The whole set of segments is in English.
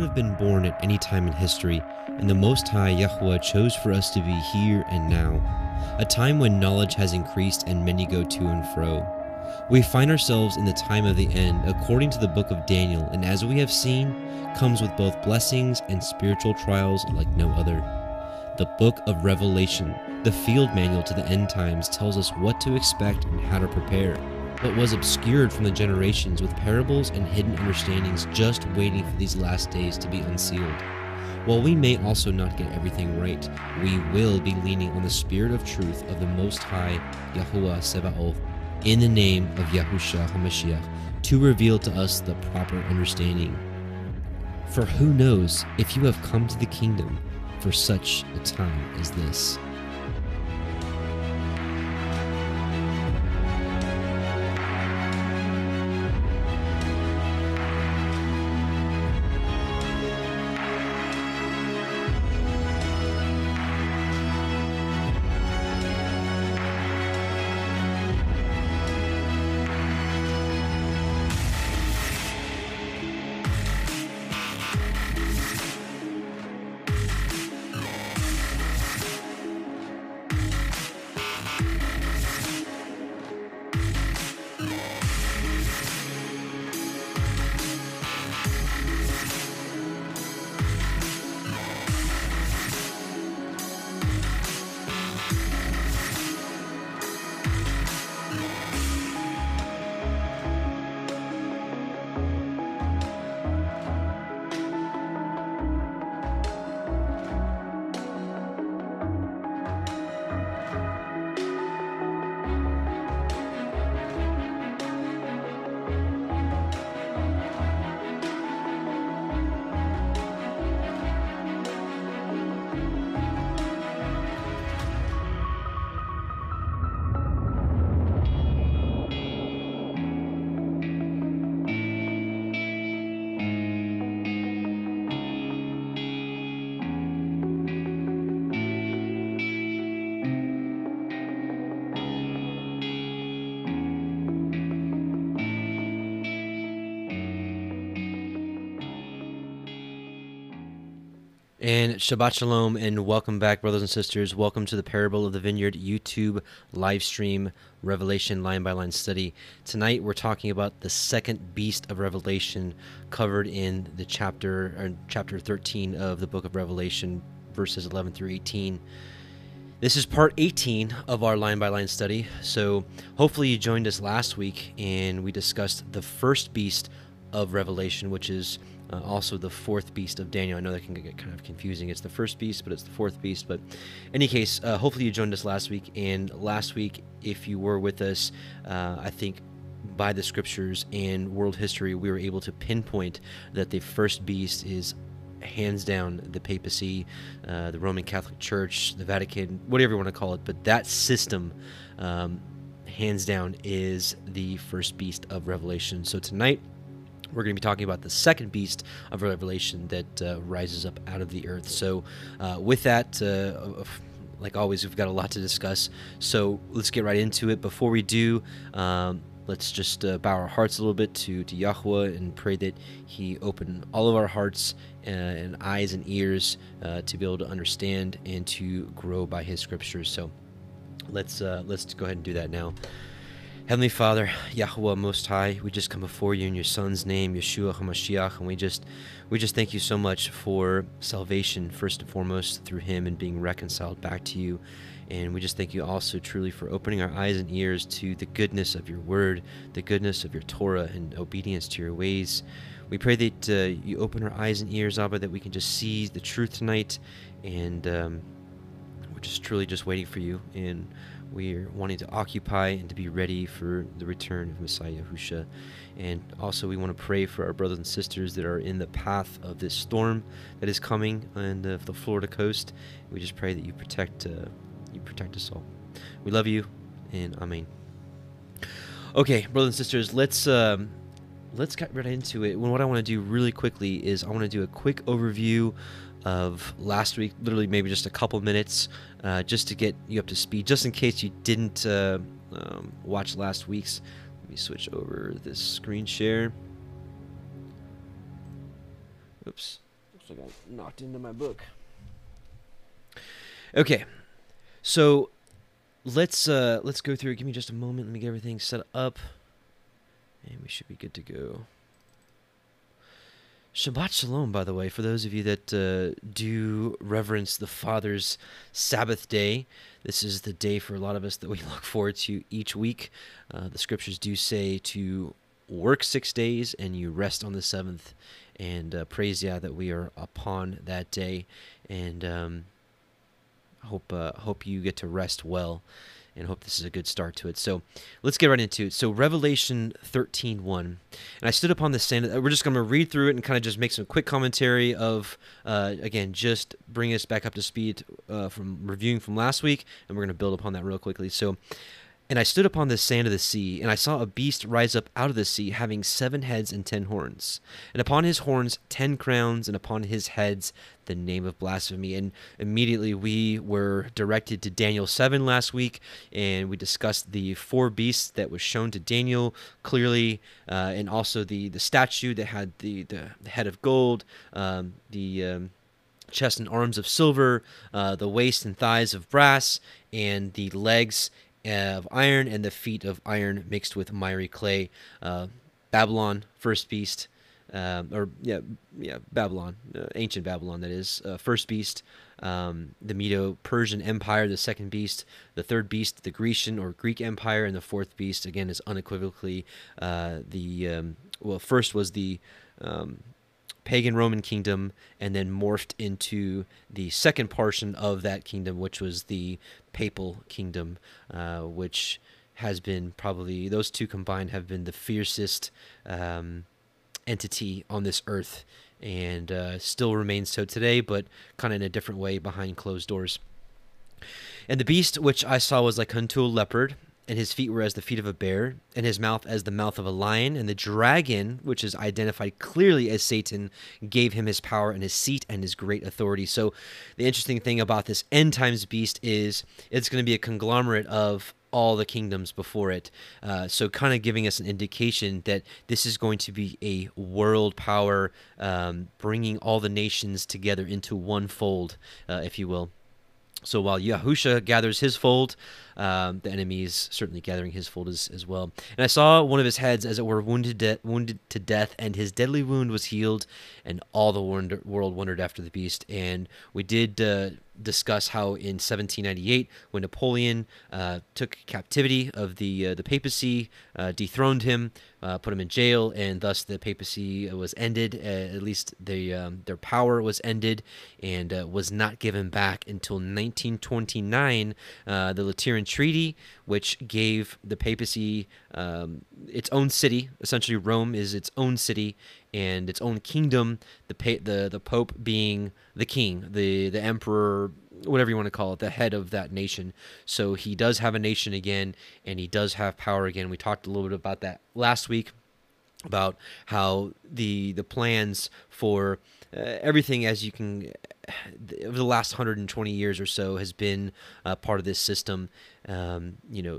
could have been born at any time in history, and the Most High Yahuwah chose for us to be here and now, a time when knowledge has increased and many go to and fro. We find ourselves in the time of the end according to the book of Daniel, and as we have seen, comes with both blessings and spiritual trials like no other. The book of Revelation, the field manual to the end times, tells us what to expect and how to prepare, but was obscured from the generations with parables and hidden understandings just waiting for these last days to be unsealed. While we may also not get everything right, we will be leaning on the spirit of truth of the Most High, Yahuwah Sebaoth, in the name of Yahusha HaMashiach, to reveal to us the proper understanding. For who knows if you have come to the kingdom for such a time as this. And Shabbat Shalom and welcome back, brothers and sisters. Welcome to the Parable of the Vineyard YouTube live stream Revelation line by line study. Tonight we're talking about the second beast of Revelation, covered in the chapter 13 of the book of Revelation, verses 11 through 18. This is part 18 of our line by line study. So hopefully you joined us last week and we discussed the first beast of Revelation, which is also the fourth beast of Daniel. I know that can get kind of confusing. It's the first beast, but it's the fourth beast. But in any case, hopefully you joined us last week. And last week, if you were with us, I think by the scriptures and world history, we were able to pinpoint that the first beast is hands down the papacy, the Roman Catholic Church, the Vatican, whatever you want to call it. But that system, hands down, is the first beast of Revelation. So tonight, we're going to be talking about the second beast of Revelation that rises up out of the earth. So with that, like always, we've got a lot to discuss. So let's get right into it. Before we do, let's just bow our hearts a little bit to Yahuwah and pray that he open all of our hearts and eyes and ears to be able to understand and to grow by his scriptures. So let's go ahead and do that now. Heavenly Father, Yahuwah Most High, we just come before you in your Son's name, Yeshua HaMashiach, and we just thank you so much for salvation, first and foremost, through him and being reconciled back to you. And we just thank you also truly for opening our eyes and ears to the goodness of your word, the goodness of your Torah, and obedience to your ways. We pray that you open our eyes and ears, Abba, that we can just see the truth tonight, and we're just truly just waiting for you. And we're wanting to occupy and to be ready for the return of Messiah Yahusha. And also we want to pray for our brothers and sisters that are in the path of this storm that is coming on the Florida coast. We just pray that you protect us all. We love you, and Amen. Okay, brothers and sisters, let's get right into it. What I want to do really quickly is I want to do a quick overview of last week, literally maybe just a couple minutes, just to get you up to speed, just in case you didn't watch last week's. Let me switch over this screen share. Oops. I got knocked into my book. Okay, so let's go through. Give me just a moment. Let me get everything set up, and we should be good to go. Shabbat Shalom, by the way, for those of you that do reverence the Father's Sabbath day. This is the day for a lot of us that we look forward to each week. The scriptures do say to work 6 days and you rest on the seventh. And praise Yah that we are upon that day. And hope you get to rest well, and hope this is a good start to it. So let's get right into it. So Revelation 13:1. And I stood upon the sand. We're just going to read through it and kind of just make some quick commentary of, again, just bring us back up to speed from reviewing from last week, and we're going to build upon that real quickly. So, and I stood upon the sand of the sea, and I saw a beast rise up out of the sea, having 7 heads and 10 horns. And upon his horns 10 crowns, and upon his heads the name of blasphemy. And immediately we were directed to Daniel 7 last week, and we discussed the 4 beasts that was shown to Daniel clearly, and also the statue that had the head of gold, chest and arms of silver, the waist and thighs of brass, and the legs of iron, and the feet of iron mixed with miry clay. Babylon, first beast, Babylon, ancient Babylon, that is, first beast. The Medo-Persian Empire, the second beast. The third beast, the Grecian or Greek Empire. And the fourth beast, again, is unequivocally first was the pagan Roman kingdom, and then morphed into the second portion of that kingdom, which was the papal kingdom, which has been probably, those two combined have been the fiercest entity on this earth, and still remains so today, but kind of in a different way behind closed doors. And the beast which I saw was like unto a leopard, and his feet were as the feet of a bear, and his mouth as the mouth of a lion. And the dragon, which is identified clearly as Satan, gave him his power and his seat and his great authority. So the interesting thing about this end times beast is it's going to be a conglomerate of all the kingdoms before it. So kind of giving us an indication that this is going to be a world power, bringing all the nations together into one fold, if you will. So while Yahusha gathers his fold, the enemy is certainly gathering his fold as well. And I saw one of his heads, as it were, wounded to death, and his deadly wound was healed, and all the world wondered after the beast. And we did discuss how in 1798, when Napoleon took captivity of the papacy, dethroned him, put him in jail, and thus the papacy was ended, at least their power was ended, and was not given back until 1929, the Lateran Treaty, which gave the papacy its own city. Essentially, Rome is its own city and its own kingdom, the Pope being the king, the emperor, whatever you want to call it, the head of that nation. So he does have a nation again, and he does have power again. We talked a little bit about that last week, about how the plans for everything, as you can, over the last 120 years or so, has been part of this system.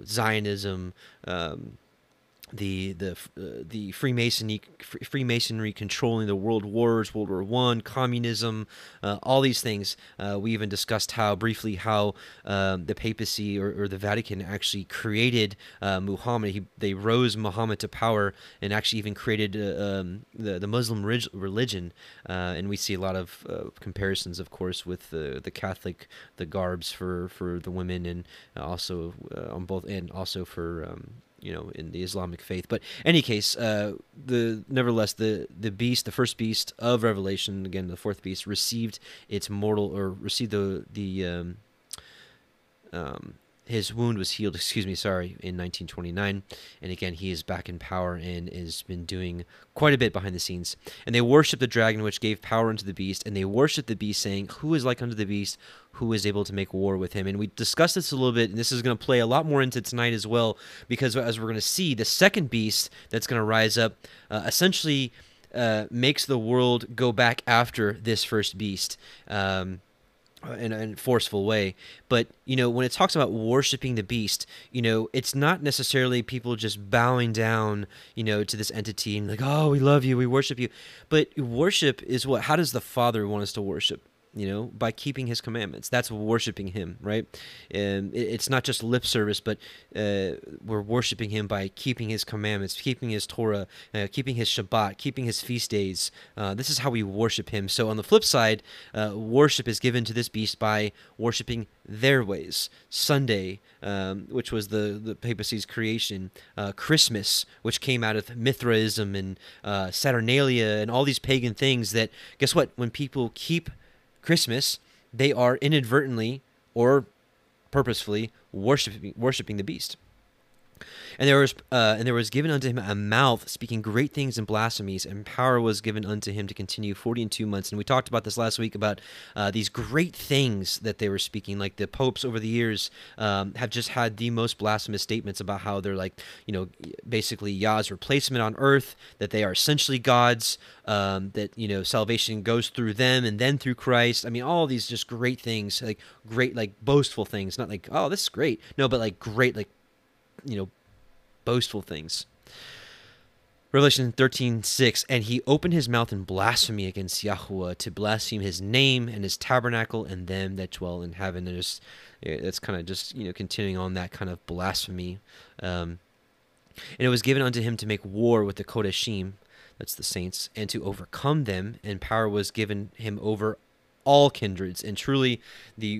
Zionism, the Freemasonry controlling the world wars, World War I, communism, all these things. We even discussed how the papacy or the Vatican actually created Muhammad. They rose Muhammad to power, and actually even created the Muslim religion. And we see a lot of comparisons, of course, with the Catholic, the garbs for the women, and also on both, and also for in the Islamic faith. But any case, nevertheless, the beast, the first beast of Revelation, again the fourth beast, his wound was healed, in 1929, and again he is back in power and has been doing quite a bit behind the scenes. And they worshipped the dragon, which gave power unto the beast, and they worshipped the beast, saying, "Who is like unto the beast? Who is able to make war with him?" And we discussed this a little bit, and this is going to play a lot more into tonight as well, because as we're going to see, the second beast that's going to rise up essentially makes the world go back after this first beast. in a forceful way. But, you know, when it talks about worshiping the beast, you know, it's not necessarily people just bowing down, you know, to this entity and like, oh, we love you, we worship you. But worship is what? How does the Father want us to worship? You know, by keeping his commandments. That's worshiping him, right? And it's not just lip service, but we're worshiping him by keeping his commandments, keeping his Torah, keeping his Shabbat, keeping his feast days. This is how we worship him. So on the flip side, worship is given to this beast by worshiping their ways. Sunday, which was the papacy's creation. Christmas, which came out of Mithraism and Saturnalia and all these pagan things that, guess what? When people keep Christmas, they are inadvertently or purposefully worshiping the beast. And there was given unto him a mouth speaking great things and blasphemies, and power was given unto him to continue 42 months. And we talked about this last week about these great things that they were speaking. Like the popes over the years have just had the most blasphemous statements about how they're, like, you know, basically Yah's replacement on earth, that they are essentially gods, that, you know, salvation goes through them and then through Christ. I mean, all these just great things, like great, like boastful things, not like, oh, this is great, no, but like great, like, you know, boastful things. Revelation 13:6, and he opened his mouth in blasphemy against Yahuwah, to blaspheme his name and his tabernacle and them that dwell in heaven. And it's kind of just, you know, continuing on that kind of blasphemy. And it was given unto him to make war with the Kodeshim, that's the saints, and to overcome them, and power was given him over all kindreds. And truly the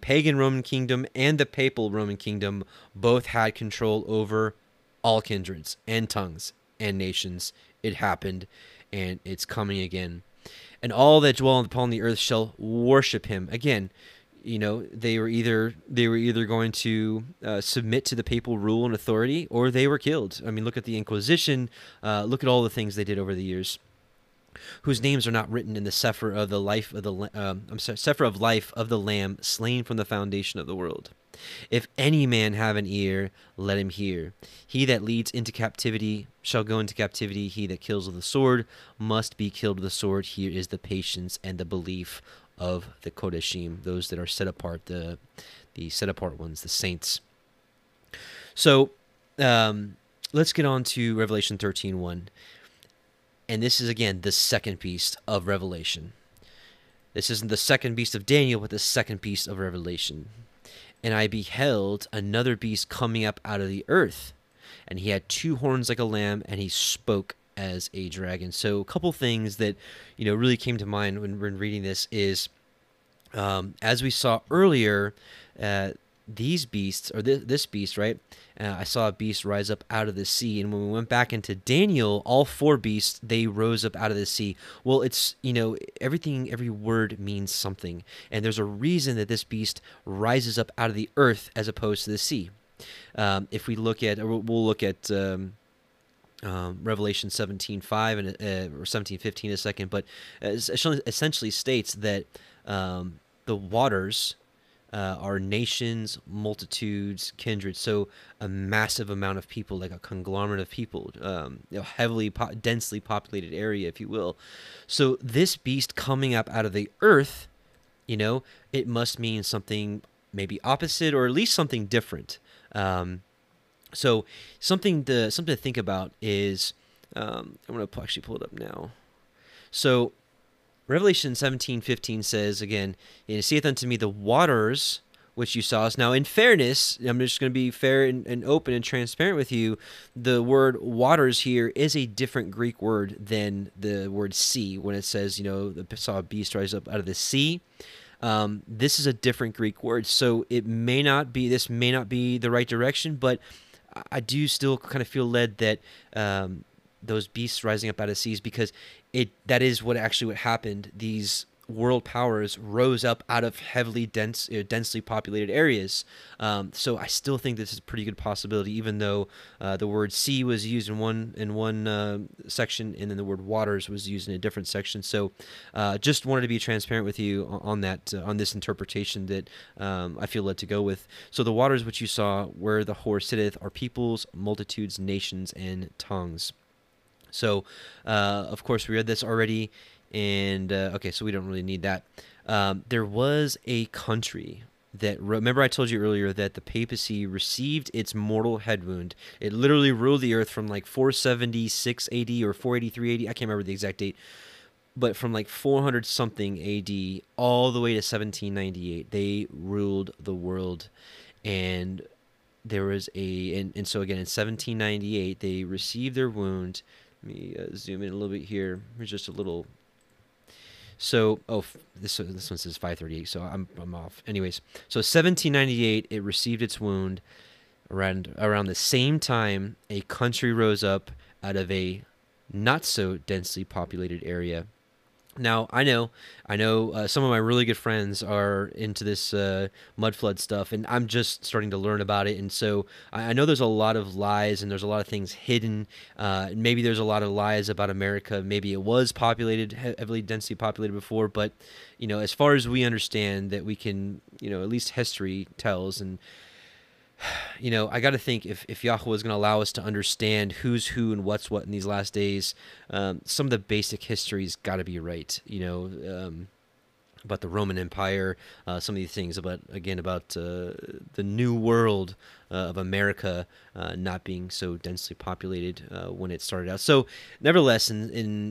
pagan Roman kingdom and the papal Roman kingdom both had control over all kindreds and tongues and nations. It happened, and it's coming again. And all that dwell upon the earth shall worship him. Again, you know, they were either going to submit to the papal rule and authority, or they were killed. I mean, look at the Inquisition, look at all the things they did over the years, whose names are not written in the Sefer of the life of the Sefer of life of the Lamb, slain from the foundation of the world. If any man have an ear, let him hear. He that leads into captivity shall go into captivity. He that kills with the sword must be killed with the sword. Here is the patience and the belief of the Kodeshim, those that are set apart, the set apart ones, the saints. So let's get on to Revelation 13:1. And this is, again, the second beast of Revelation. This isn't the second beast of Daniel, but the second beast of Revelation. And I beheld another beast coming up out of the earth, and he had two horns like a lamb, and he spoke as a dragon. So a couple things that, you know, really came to mind when reading this is, as we saw earlier, these beasts, or this beast, right? I saw a beast rise up out of the sea. And when we went back into Daniel, all four beasts, they rose up out of the sea. Well, it's, you know, every word means something. And there's a reason that this beast rises up out of the earth as opposed to the sea. If we look at, or we'll look at Revelation 17:5 and or 17:15 in a second, but essentially states that the waters are nations, multitudes, kindreds. So a massive amount of people, like a conglomerate of people, you know, densely populated area, if you will. So this beast coming up out of the earth, you know, it must mean something maybe opposite, or at least something different. So something to think about is, I'm going to actually pull it up now. So Revelation 17:15 says, again, and it saith unto me, the waters which you saw us. Now, in fairness, I'm just going to be fair and open and transparent with you. The word waters here is a different Greek word than the word sea. When it says, you know, the saw a beast rise up out of the sea, this is a different Greek word. So it may not be, this may not be the right direction, but I do still kind of feel led that those beasts rising up out of seas, because that is what happened. These world powers rose up out of densely populated areas. So I still think this is a pretty good possibility, even though the word sea was used in one section, and then the word waters was used in a different section. So just wanted to be transparent with you on that, on this interpretation that I feel led to go with. So the waters which you saw where the whore sitteth are peoples, multitudes, nations, and tongues. So, of course, we read this already. And okay, so we don't really need that. There was a country that, remember I told you earlier that the papacy received its mortal head wound. It literally ruled the earth from like 476 AD or 483 AD. I can't remember the exact date. But from like 400 something AD all the way to 1798, they ruled the world. And there was a, and so again in 1798, they received their wound. Let me zoom in a little bit here. Here's just a little. So, oh, this one says 538, so I'm off. Anyways, so 1798, it received its wound. Around the same time, a country rose up out of a not so densely populated area. Now, I know some of my really good friends are into this mud flood stuff, and I'm just starting to learn about it. And so I know there's a lot of lies and there's a lot of things hidden. Maybe there's a lot of lies about America. Maybe it was populated, heavily densely populated before. But, you know, as far as we understand that we can, you know, at least history tells. And, you know, I got to think if Yahuwah is going to allow us to understand who's who and what's what in these last days, some of the basic history's got to be right, you know, about the Roman Empire, some of these things about the new world of America not being so densely populated when it started out. So nevertheless, in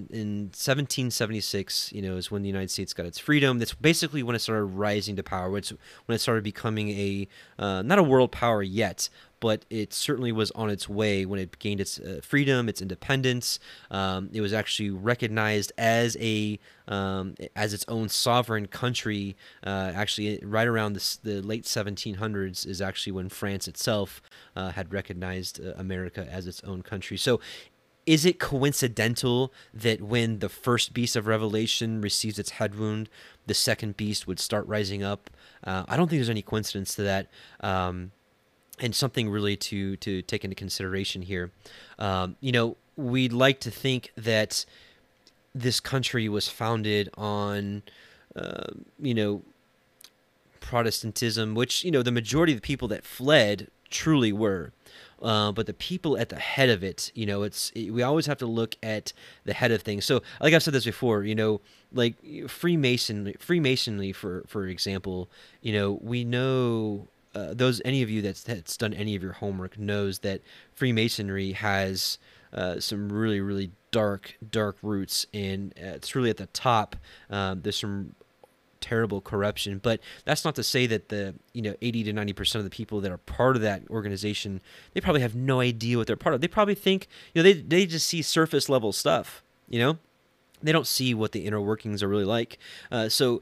1776, you know, is when the United States got its freedom. That's basically when it started rising to power, when it started becoming a, not a world power yet, but it certainly was on its way when it gained its freedom, its independence. It was actually recognized as a as its own sovereign country. Actually, right around the late 1700s is actually when France itself had recognized America as its own country. So, is it coincidental that when the first beast of Revelation receives its head wound, the second beast would start rising up? I don't think there's any coincidence to that. And something really to take into consideration here. You know, we'd like to think that this country was founded on, you know, Protestantism, which, you know, the majority of the people that fled truly were. But the people at the head of it, you know, we always have to look at the head of things. So, like I've said this before, you know, like Freemasonry, for example, you know, we know... those any of you that's done any of your homework knows that Freemasonry has some really, really dark roots, and it's really at the top. There's some terrible corruption, but that's not to say that the 80 to 90% of the people that are part of that organization, they probably have no idea what they're part of. They probably think, you know, they just see surface level stuff. You know, they don't see what the inner workings are really like. So,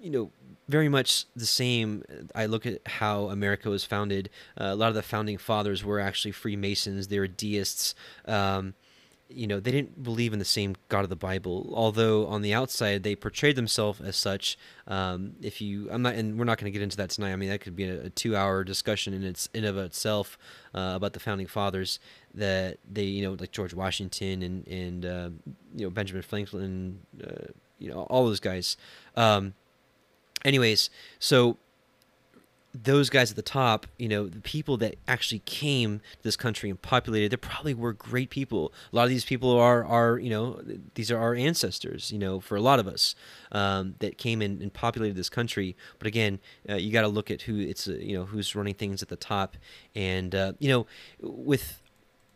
you know. Very much the same. I look at how America was founded. A lot of the founding fathers were actually Freemasons. They were deists. You know, they didn't believe in the same God of the Bible, although on the outside they portrayed themselves as such. And we're not going to get into that tonight. I mean, that could be a two-hour discussion in of itself about the founding fathers. That they, you know, like George Washington and you know, Benjamin Franklin, you know, all those guys. Anyways, so those guys at the top, you know, the people that actually came to this country and populated, they probably were great people. A lot of these people are you know, these are our ancestors, you know, for a lot of us that came in and populated this country. But again, you got to look at who it's, you know, who's running things at the top. And, you know, with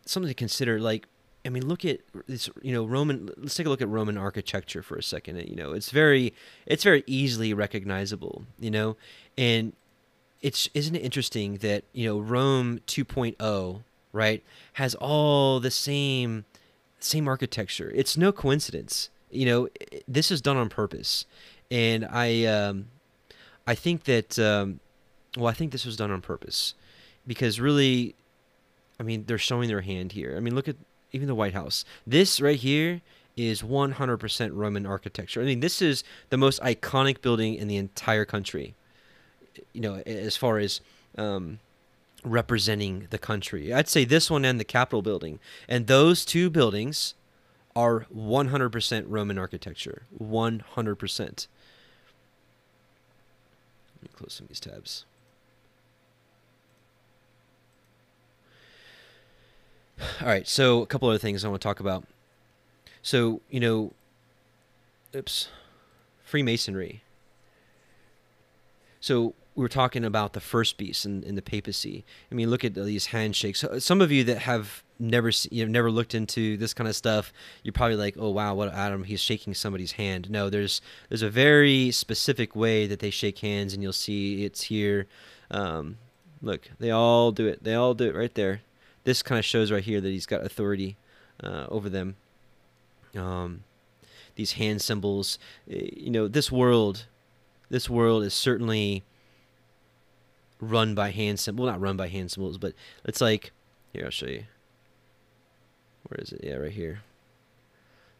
something to consider, like, I mean, look at this, you know, Roman, let's take a look at Roman architecture for a second. You know, it's very easily recognizable, you know, and isn't it interesting that, you know, Rome 2.0, right, has all the same architecture. It's no coincidence, you know, this is done on purpose. And I think that, well, I think this was done on purpose because really, I mean, they're showing their hand here. I mean, look at, even the White House. This right here is 100% Roman architecture. I mean, this is the most iconic building in the entire country, you know, as far as representing the country. I'd say this one and the Capitol building. And those two buildings are 100% Roman architecture. 100%. Let me close some of these tabs. All right, so a couple other things I want to talk about. So, you know, Freemasonry. So we were talking about the first beast in the papacy. I mean, look at these handshakes. Some of you that have never looked into this kind of stuff, you're probably like, oh wow, what Adam, he's shaking somebody's hand. No, there's a very specific way that they shake hands, and you'll see it's here. Look, they all do it. They all do it right there. This kind of shows right here that he's got authority over them. These hand symbols, you know, this world is certainly run by hand symbols. Well, not run by hand symbols, but it's like, here, I'll show you. Where is it? Yeah, right here.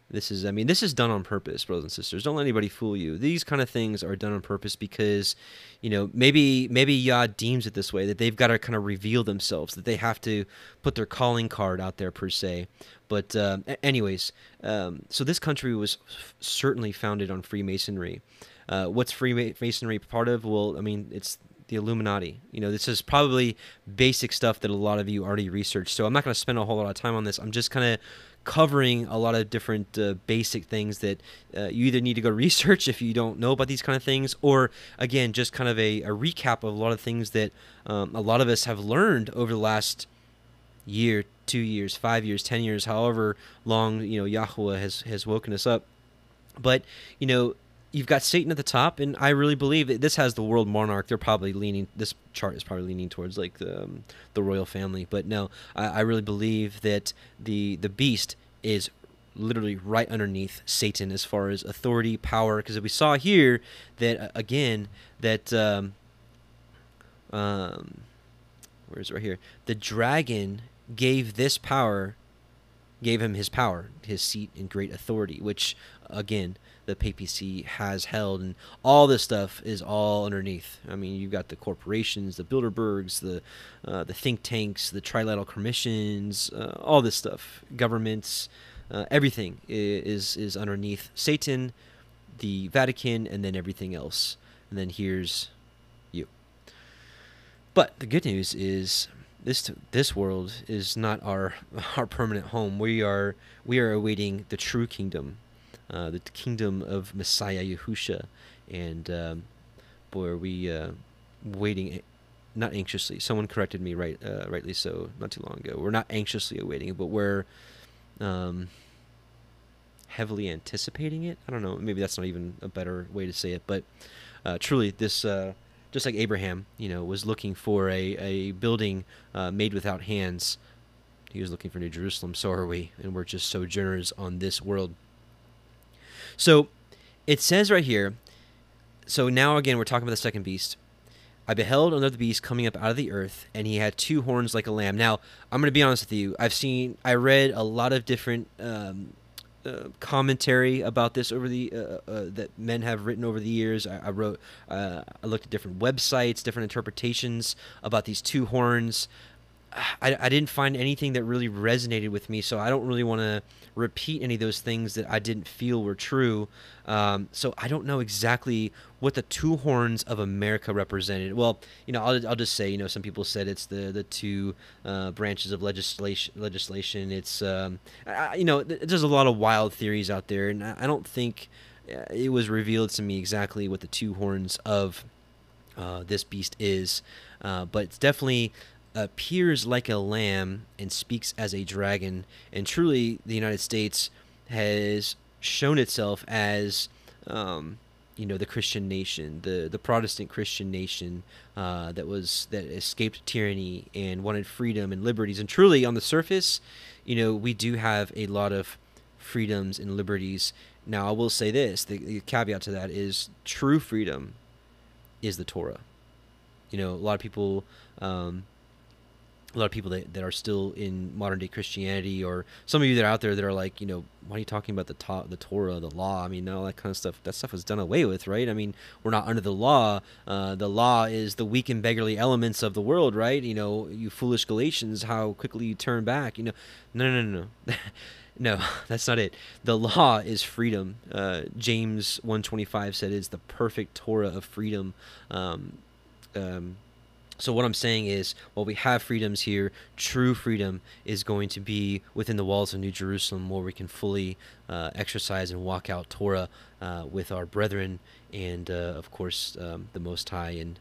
This is, I mean, this is done on purpose, brothers and sisters. Don't let anybody fool you. These kind of things are done on purpose because, you know, maybe Yah deems it this way, that they've got to kind of reveal themselves, that they have to put their calling card out there, per se. But anyways, so this country was certainly founded on Freemasonry. What's Freemasonry part of? Well, I mean, it's the Illuminati. You know, this is probably basic stuff that a lot of you already researched, so I'm not going to spend a whole lot of time on this. I'm just kind of covering a lot of different basic things that you either need to go research if you don't know about these kind of things, or again, just kind of a recap of a lot of things that a lot of us have learned over the last year, 2 years, 5 years, 10 years, however long, you know, Yahuwah has woken us up. But, you know, you've got Satan at the top, and I really believe that this has the world monarch. They're probably leaning, this chart is probably leaning towards like the royal family. But no, I really believe that the beast is literally right underneath Satan as far as authority, power. Because we saw here that, again, that, where is it right here? The dragon gave this power, gave him his power, his seat and great authority, which, again, the papacy has held, and all this stuff is all underneath. I mean, you've got the corporations, the Bilderbergs, the think tanks, the trilateral commissions, all this stuff, governments, everything is underneath Satan, the Vatican, and then everything else. And then here's you. But the good news is this world is not our permanent home. We are awaiting the true kingdom. The kingdom of Messiah Yahusha, and boy, are we waiting, not anxiously. Someone corrected me, rightly so, not too long ago. We're not anxiously awaiting it, but we're heavily anticipating it. I don't know, maybe that's not even a better way to say it, but truly this, just like Abraham, you know, was looking for a building made without hands. He was looking for New Jerusalem, so are we, and we're just sojourners on this world. So it says right here, so now again, we're talking about the second beast. I beheld another beast coming up out of the earth, and he had two horns like a lamb. Now, I'm going to be honest with you. I read a lot of different commentary about this over the that men have written over the years. I looked at different websites, different interpretations about these two horns. I didn't find anything that really resonated with me, so I don't really want to repeat any of those things that I didn't feel were true. So I don't know exactly what the two horns of America represented. Well, you know, I'll just say, you know, some people said it's the two branches of legislation. It's you know, there's a lot of wild theories out there, and I don't think it was revealed to me exactly what the two horns of this beast is, but it's definitely appears like a lamb and speaks as a dragon. And truly, the United States has shown itself as, you know, the Christian nation, the Protestant Christian nation that escaped tyranny and wanted freedom and liberties. And truly, on the surface, you know, we do have a lot of freedoms and liberties. Now, I will say this: the caveat to that is true freedom is the Torah. You know, a lot of people. A lot of people that are still in modern-day Christianity, or some of you that are out there that are like, you know, why are you talking about the Torah, the law? I mean, all that kind of stuff. That stuff was done away with, right? I mean, we're not under the law. The law is the weak and beggarly elements of the world, right? You know, you foolish Galatians, how quickly you turn back. You know, no. No, that's not it. The law is freedom. James 1:25 said it's the perfect Torah of freedom. So what I'm saying is, while we have freedoms here, true freedom is going to be within the walls of New Jerusalem, where we can fully exercise and walk out Torah with our brethren and, of course, the Most High and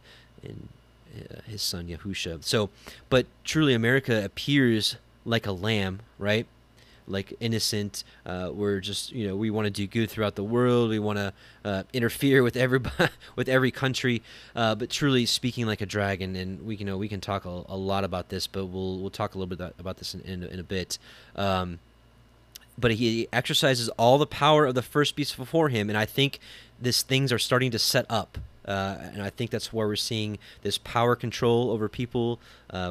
His Son Yahusha. So, but truly, America appears like a lamb, right? Like innocent. We're just, you know, we want to do good throughout the world. We want to interfere with everybody, with every country. But truly speaking like a dragon, and we, you know, we can talk a lot about this, but we'll talk a little bit about this in a bit. But he exercises all the power of the first beast before him, and I think these things are starting to set up. And I think that's where we're seeing this power control over people,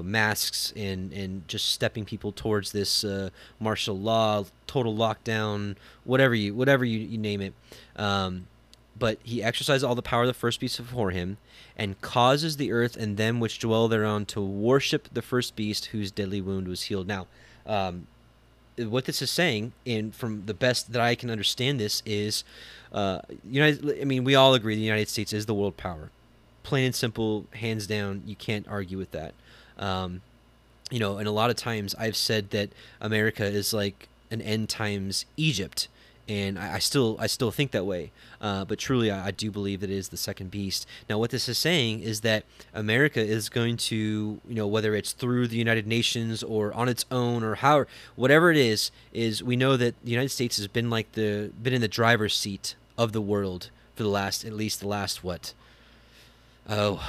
masks, and just stepping people towards this martial law, total lockdown, whatever you name it. But he exercises all the power of the first beast before him, and causes the earth and them which dwell thereon to worship the first beast whose deadly wound was healed. Now, what this is saying, and from the best that I can understand this, is, I mean, we all agree the United States is the world power, plain and simple, hands down. You can't argue with that. You know, and a lot of times I've said that America is like an end times Egypt, and I still think that way. But truly, I do believe that it is the second beast. Now, what this is saying is that America is going to, you know, whether it's through the United Nations or on its own or however, whatever it is we know that the United States has been like been in the driver's seat of the world for at least the last what? Oh,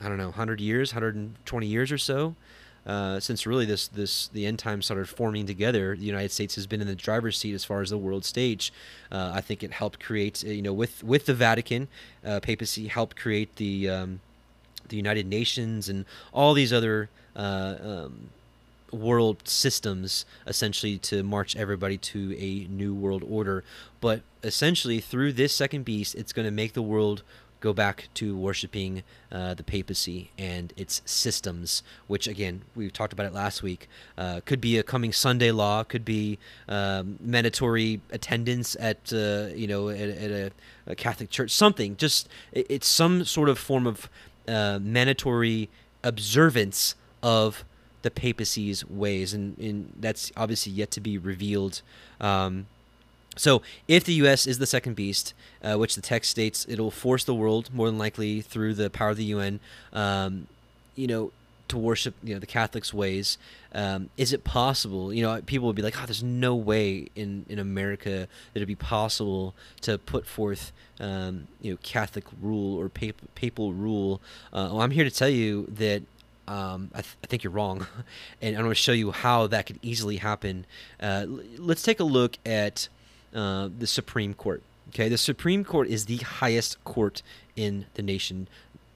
I don't know, 100 years, 120 years or so. Since really the end times started forming together, the United States has been in the driver's seat as far as the world stage. I think it helped create, you know, with the Vatican, papacy helped create the United Nations and all these other world systems, essentially to march everybody to a new world order. But essentially, through this second beast, it's going to make the world go back to worshiping the papacy and its systems, which, again, we talked about it last week. Could be a coming Sunday law, could be mandatory attendance at a Catholic church, something. Just it's some sort of form of mandatory observance of the papacy's ways, and that's obviously yet to be revealed. So if the U.S. is the second beast, which the text states, it'll force the world, more than likely through the power of the UN, to worship, the Catholics' ways. Is it possible? People would be like, there's no way in America that it'd be possible to put forth, Catholic rule or papal rule. Well, I'm here to tell you that I think you're wrong, and I'm going to show you how that could easily happen. Let's take a look at the Supreme Court. Okay, the Supreme Court is the highest court in the nation.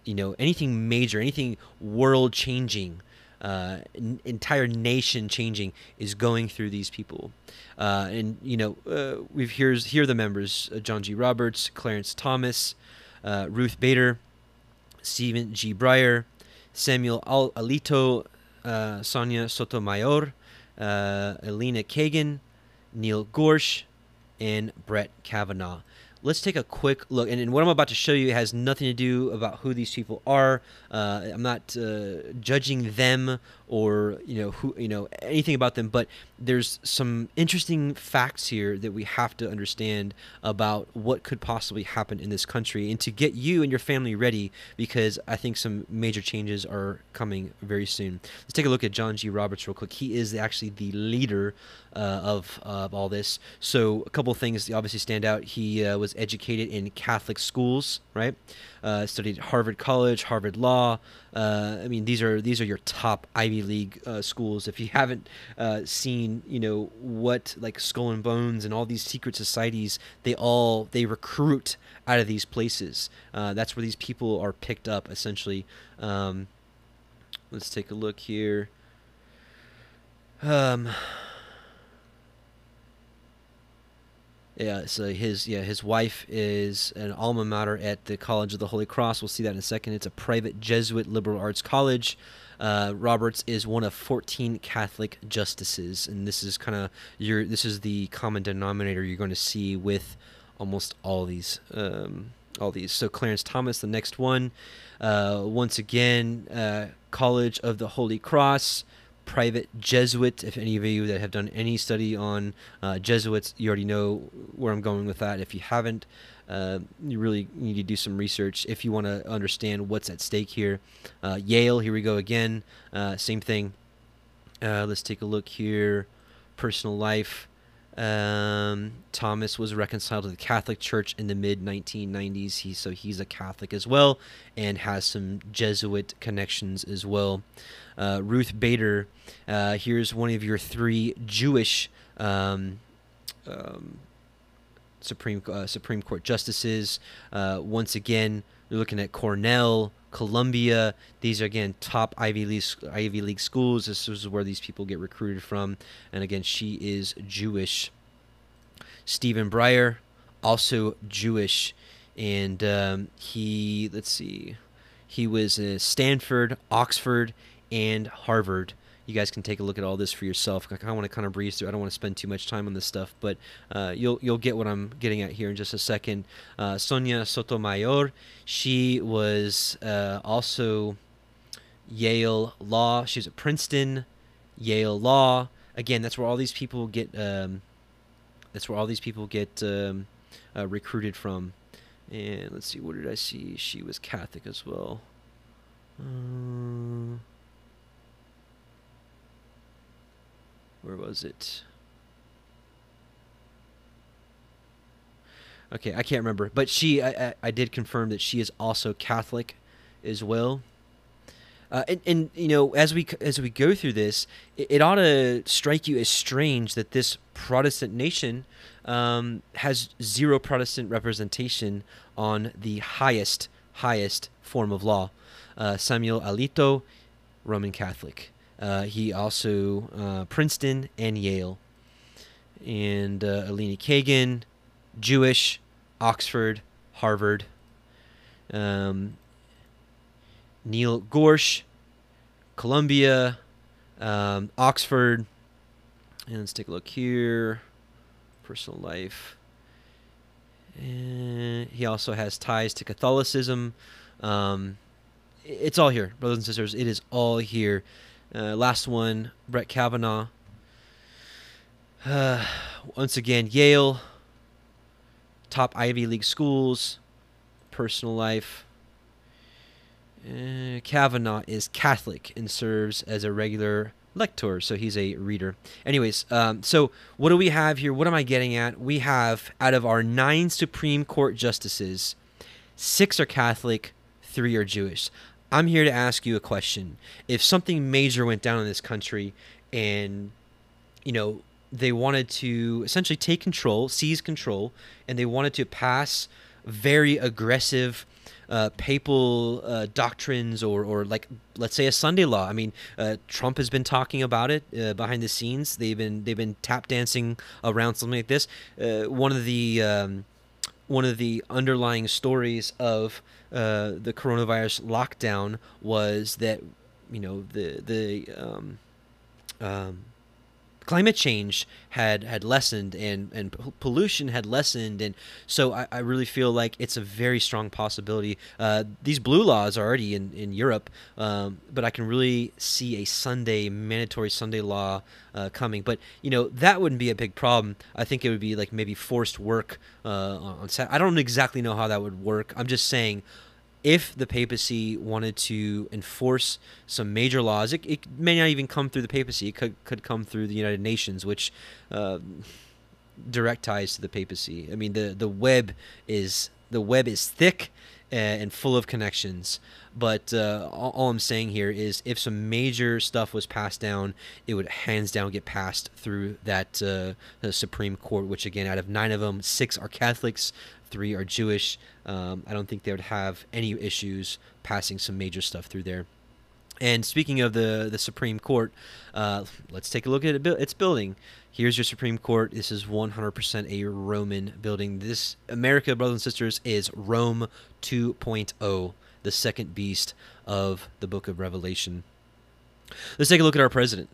Anything major, anything world-changing, entire nation-changing is going through these people. Here are the members: John G. Roberts, Clarence Thomas, Ruth Bader, Stephen G. Breyer, Samuel Alito, Sonia Sotomayor, Elena Kagan, Neil Gorsuch, and Brett Kavanaugh. Let's take a quick look, and what I'm about to show you has nothing to do about who these people are. I'm not judging them or anything about them, but there's some interesting facts here that we have to understand about what could possibly happen in this country, and to get you and your family ready, because I think some major changes are coming very soon. Let's take a look at John G. Roberts real quick. He is actually the leader of all this. So a couple things obviously stand out. He was educated in Catholic schools, right? Studied at Harvard College, Harvard Law. These are your top Ivy League schools. If you haven't seen, what like Skull and Bones and all these secret societies, they recruit out of these places. That's where these people are picked up, essentially. Let's take a look here. Yeah, so his wife is an alma mater at the College of the Holy Cross. We'll see that in a second. It's a private Jesuit liberal arts college. Roberts is one of 14 Catholic justices, and this is this is the common denominator you're going to see with almost all these all these. So Clarence Thomas, the next one. Once again, College of the Holy Cross, private Jesuit. If any of you that have done any study on Jesuits, you already know where I'm going with that. If you haven't, you really need to do some research if you want to understand what's at stake here. Yale, here we go again. Same thing. Let's take a look here. Personal life. Thomas was reconciled to the Catholic Church in the mid-1990s. So he's a Catholic as well and has some Jesuit connections as well. Ruth Bader, here's one of your three Jewish Supreme Court justices. Once again, you're looking at Cornell, Columbia. These are again top Ivy League schools. This is where these people get recruited from. And again, she is Jewish. Stephen Breyer, also Jewish, and he was at Stanford, Oxford, and Harvard. You guys can take a look at all this for yourself. I kind of want to breeze through. I don't want to spend too much time on this stuff, but you'll get what I'm getting at here in just a second. Sonia Sotomayor, she was also Yale Law. She's at Princeton, Yale Law. Again, that's where all these people get. That's where all these people get recruited from. And let's see, what did I see? She was Catholic as well. Where was it? Okay, I can't remember. But she, I did confirm that she is also Catholic as well. And you know, as we go through this, it ought to strike you as strange that this Protestant nation has zero Protestant representation on the highest form of law. Samuel Alito, Roman Catholic. He also Princeton and Yale, and Eleni Kagan, Jewish, Oxford, Harvard. Neil Gorsuch, Columbia, Oxford, and let's take a look here. Personal life. And he also has ties to Catholicism. It's all here, brothers and sisters. It is all here. Last one, Brett Kavanaugh. Once again, Yale, top Ivy League schools, personal life. Kavanaugh is Catholic and serves as a regular lector, so he's a reader. Anyways, so what do we have here? What am I getting at? We have, out of our 9 Supreme Court justices, 6 are Catholic, 3 are Jewish. I'm here to ask you a question. If something major went down in this country and, you know, they wanted to essentially take control, seize control, and they wanted to pass very aggressive papal doctrines or like, let's say, a Sunday law. I mean, Trump has been talking about it behind the scenes. They've been tap dancing around something like this. One of the underlying stories of the coronavirus lockdown was that, you know, the climate change had lessened and pollution had lessened, and so I really feel like it's a very strong possibility. These blue laws are already in Europe, but I can really see a mandatory Sunday law coming. But you know, that wouldn't be a big problem. I think it would be like maybe forced work on Saturday. I don't exactly know how that would work. I'm just saying, if the papacy wanted to enforce some major laws, it may not even come through the papacy. It could come through the United Nations, which direct ties to the papacy. I mean, the web is thick and full of connections. But all I'm saying here is, if some major stuff was passed down, it would hands down get passed through that the Supreme Court, which again, out of 9 of them, 6 are Catholics, 3 are Jewish. I don't think they would have any issues passing some major stuff through there. And speaking of the Supreme Court, let's take a look at its building. Here's your Supreme Court. This is 100% a Roman building. This, America, brothers and sisters, is Rome 2.0, the second beast of the book of Revelation. Let's take a look at our president.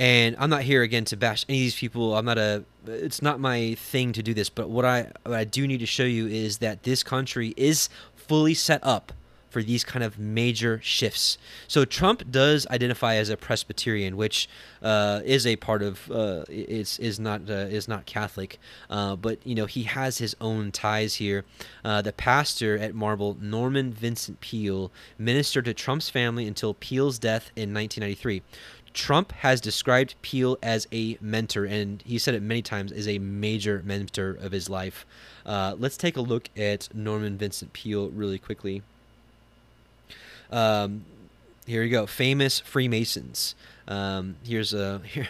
And I'm not here again to bash any of these people. I'm not a, it's not my thing to do this, but what I do need to show you is that this country is fully set up for these kind of major shifts. So Trump does identify as a Presbyterian, which is a part of is not Catholic, but you know, he has his own ties here. The pastor at Marble, Norman Vincent Peale, ministered to Trump's family until Peale's death in 1993. Trump has described Peale as a mentor, and he said it many times, is a major mentor of his life. Let's take a look at Norman Vincent Peale really quickly. Here you go. Famous Freemasons. Here's one of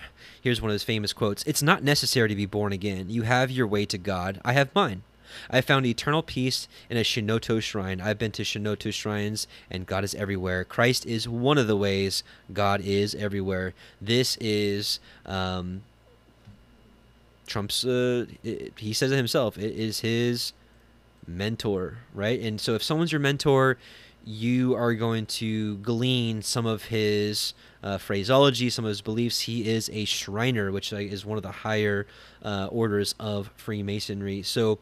his famous quotes. "It's not necessary to be born again. You have your way to God. I have mine. I found eternal peace in a Shinoto shrine. I've been to Shinoto shrines, and God is everywhere. Christ is one of the ways. God is everywhere." This is Trump's, he says it himself, it is his mentor, right? And so if someone's your mentor, you are going to glean some of his phraseology, some of his beliefs. He is a Shriner, which is one of the higher orders of Freemasonry. So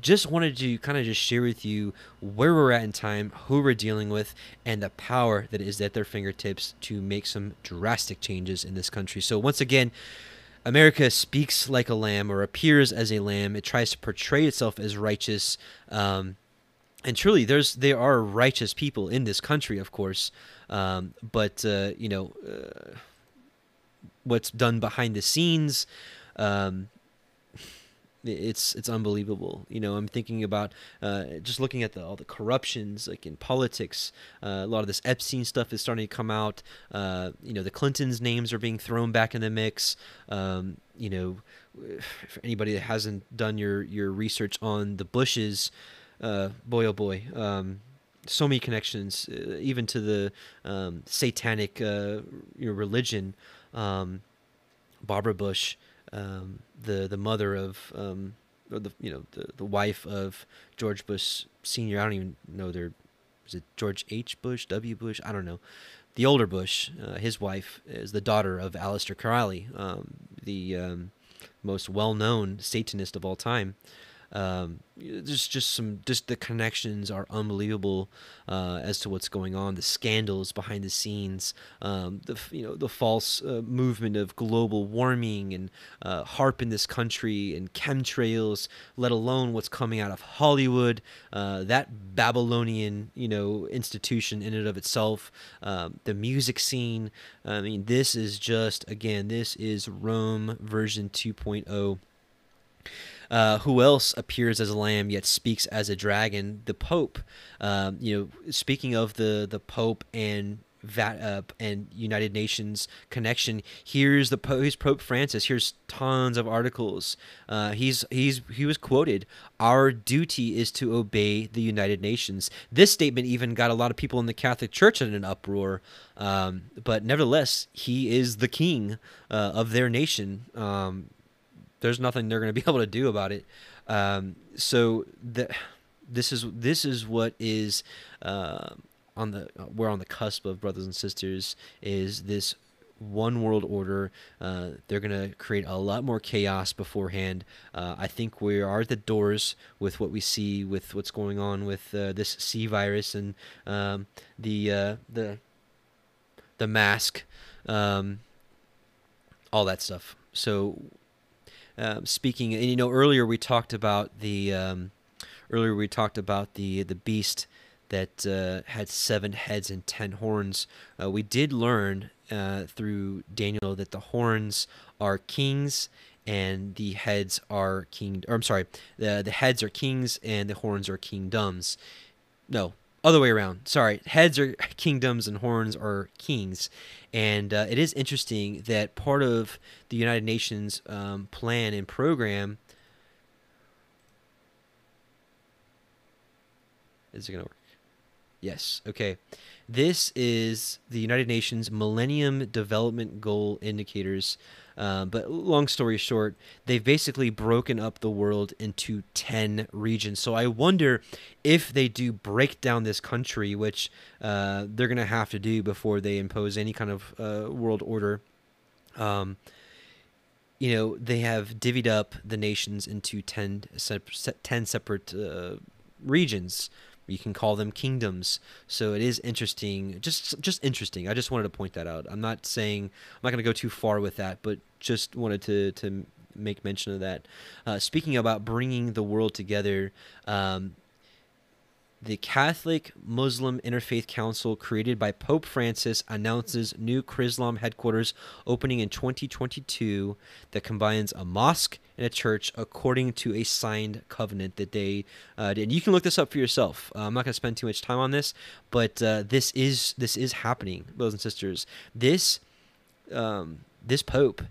just wanted to kind of just share with you where we're at in time, who we're dealing with, and the power that is at their fingertips to make some drastic changes in this country. So once again, America speaks like a lamb, or appears as a lamb. It tries to portray itself as righteous. And truly, there are righteous people in this country, of course, but you know, what's done behind the scenes, it's unbelievable. You know, I'm thinking about just looking at all the corruptions, like in politics. A lot of this Epstein stuff is starting to come out. You know, the Clintons' names are being thrown back in the mix. You know, for anybody that hasn't done your research on the Bushes. Boy, oh boy, so many connections, even to the satanic religion. Barbara Bush, the mother of, the wife of George Bush Sr. I don't even know was it George H. Bush, W. Bush? I don't know. The older Bush, his wife is the daughter of Aleister Crowley, the most well-known Satanist of all time. There's just the connections are unbelievable as to what's going on, the scandals behind the scenes, the false movement of global warming, and HARP in this country, and chemtrails, let alone what's coming out of Hollywood, that Babylonian, you know, institution in and of itself, the music scene. I mean, this is just, again, this is Rome version 2.0. Who else appears as a lamb yet speaks as a dragon? The Pope. You know, speaking of the Pope and United Nations connection, here's Pope Francis. Here's tons of articles. He was quoted, "Our duty is to obey the United Nations." This statement even got a lot of people in the Catholic Church in an uproar. But nevertheless, he is the king of their nation. There's nothing they're going to be able to do about it. So this is what is we're on the cusp of, brothers and sisters, is this one world order. They're going to create a lot more chaos beforehand. I think we are at the doors with what we see, with what's going on with this C virus and the mask, all that stuff. So. Speaking, and you know, earlier we talked about the beast that had 7 heads and 10 horns. We did learn through Daniel that the horns are kings and the heads are king. Or I'm sorry, the heads are kings and the horns are kingdoms. No. Other way around. Sorry, heads are kingdoms and horns are kings, and it is interesting that part of the United Nations plan and program is it going to work? Yes. Okay. This is the United Nations Millennium Development Goal Indicators. But long story short, they've basically broken up the world into 10 regions. So I wonder if they do break down this country, which they're going to have to do before they impose any kind of world order. You know, they have divvied up the nations into 10 separate regions. You can call them kingdoms. So it is interesting, just interesting. I just wanted to point that out. I'm not going to go too far with that, but just wanted to make mention of that. Speaking about bringing the world together, the Catholic-Muslim Interfaith Council created by Pope Francis announces new Chrislam headquarters opening in 2022 that combines a mosque and a church according to a signed covenant that they did. And you can look this up for yourself. I'm not going to spend too much time on this, but this is happening, brothers and sisters. This Pope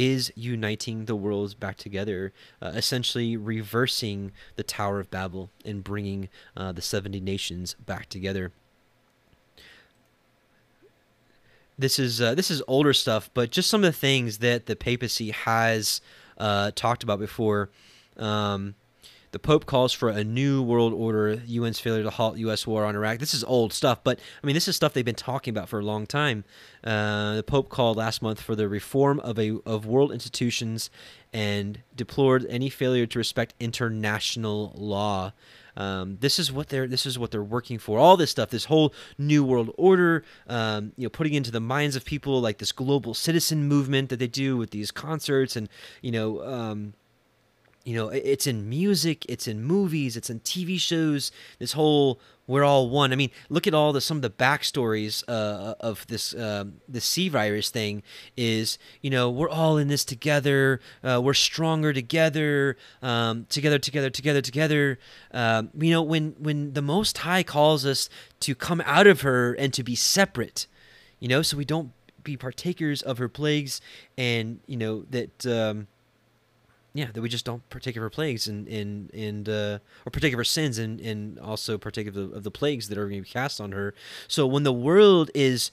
is uniting the worlds back together, essentially reversing the Tower of Babel and bringing the 70 nations back together. This is older stuff, but just some of the things that the papacy has talked about before. The Pope calls for a new world order, UN's failure to halt U.S. war on Iraq. This is old stuff, but I mean, this is stuff they've been talking about for a long time. The Pope called last month for the reform of world institutions and deplored any failure to respect international law. This is what they're working for. All this stuff, this whole new world order, putting into the minds of people like this global citizen movement that they do with these concerts and, it's in music, it's in movies, it's in TV shows, this whole we're all one. I mean, look at some of the backstories of this the C virus thing is, we're all in this together, we're stronger together, together. When the Most High calls us to come out of her and to be separate, so we don't be partakers of her plagues and, that we just don't partake of her plagues or partake of her sins and also partake of the plagues that are going to be cast on her. So when the world is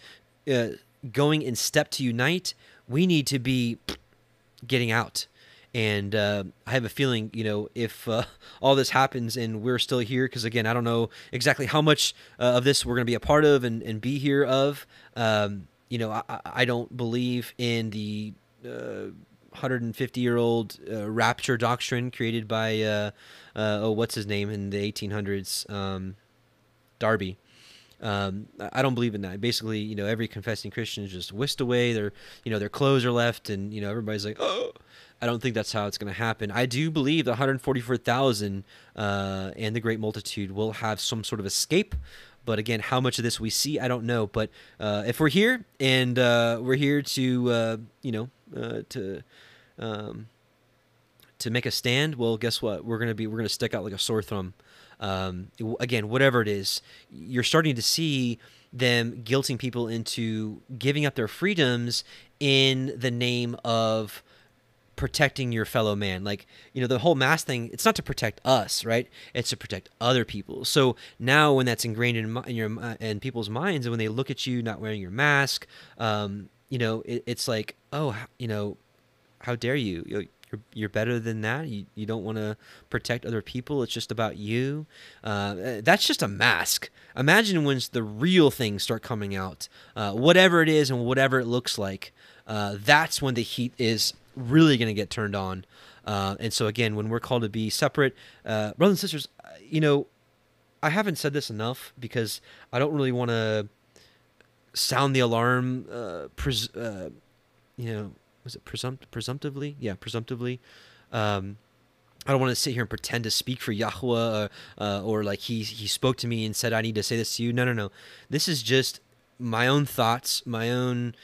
going in step to unite, we need to be getting out. And I have a feeling, if all this happens and we're still here, because again, I don't know exactly how much of this we're going to be a part of and be here of. I don't believe in the 150-year-old rapture doctrine created by what's his name in the 1800s, Darby. I don't believe in that. Basically, every confessing Christian is just whisked away. Their clothes are left, and everybody's like, oh. I don't think that's how it's going to happen. I do believe the 144,000 and the great multitude will have some sort of escape. But again, how much of this we see, I don't know. But if we're here and we're here to make a stand, well, guess what? We're gonna stick out like a sore thumb. Again, whatever it is, you're starting to see them guilting people into giving up their freedoms in the name of protecting your fellow man. The whole mask thing, it's not to protect us, right? It's to protect other people. So now when that's ingrained in people's minds, and when they look at you not wearing your mask, it's like, oh, how dare you? You're better than that. You don't want to protect other people. It's just about you. That's just a mask. Imagine when the real things start coming out, whatever it is and whatever it looks like. That's when the heat is really going to get turned on. And so again, when we're called to be separate, brothers and sisters, I haven't said this enough because I don't really want to sound the alarm, was it presumptively? Yeah, presumptively. I don't want to sit here and pretend to speak for Yahuwah or like he spoke to me and said, I need to say this to you. No. This is just my own thoughts, my own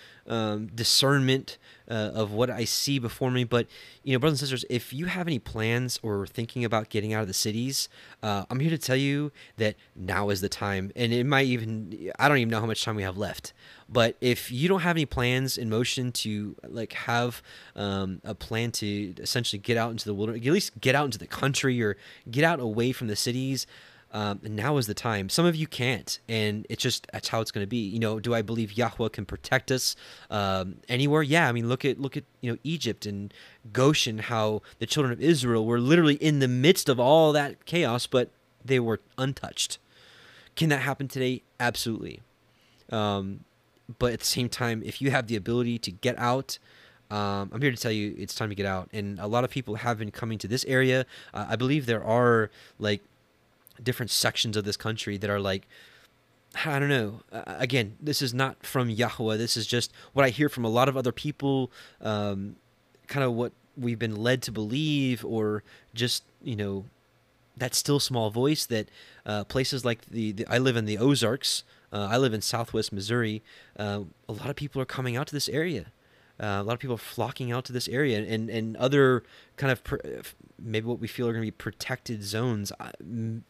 discernment of what I see before me. But, brothers and sisters, if you have any plans or thinking about getting out of the cities, I'm here to tell you that now is the time. And I don't even know how much time we have left. But if you don't have any plans in motion to have a plan to essentially get out into the wilderness, at least get out into the country or get out away from the cities, now is the time. Some of you can't, and that's how it's going to be. Do I believe Yahuwah can protect us anywhere? Yeah, I mean, look at Egypt and Goshen, how the children of Israel were literally in the midst of all that chaos, but they were untouched. Can that happen today? Absolutely. But at the same time, if you have the ability to get out, I'm here to tell you it's time to get out. And a lot of people have been coming to this area. I believe there are like different sections of this country that are like, I don't know. Again, this is not from Yahuwah. This is just what I hear from a lot of other people, kind of what we've been led to believe, or just, you know, that still small voice that places like I live in the Ozarks. I live in southwest Missouri. A lot of people are coming out to this area. A lot of people are flocking out to this area, and other kind of maybe what we feel are going to be protected zones.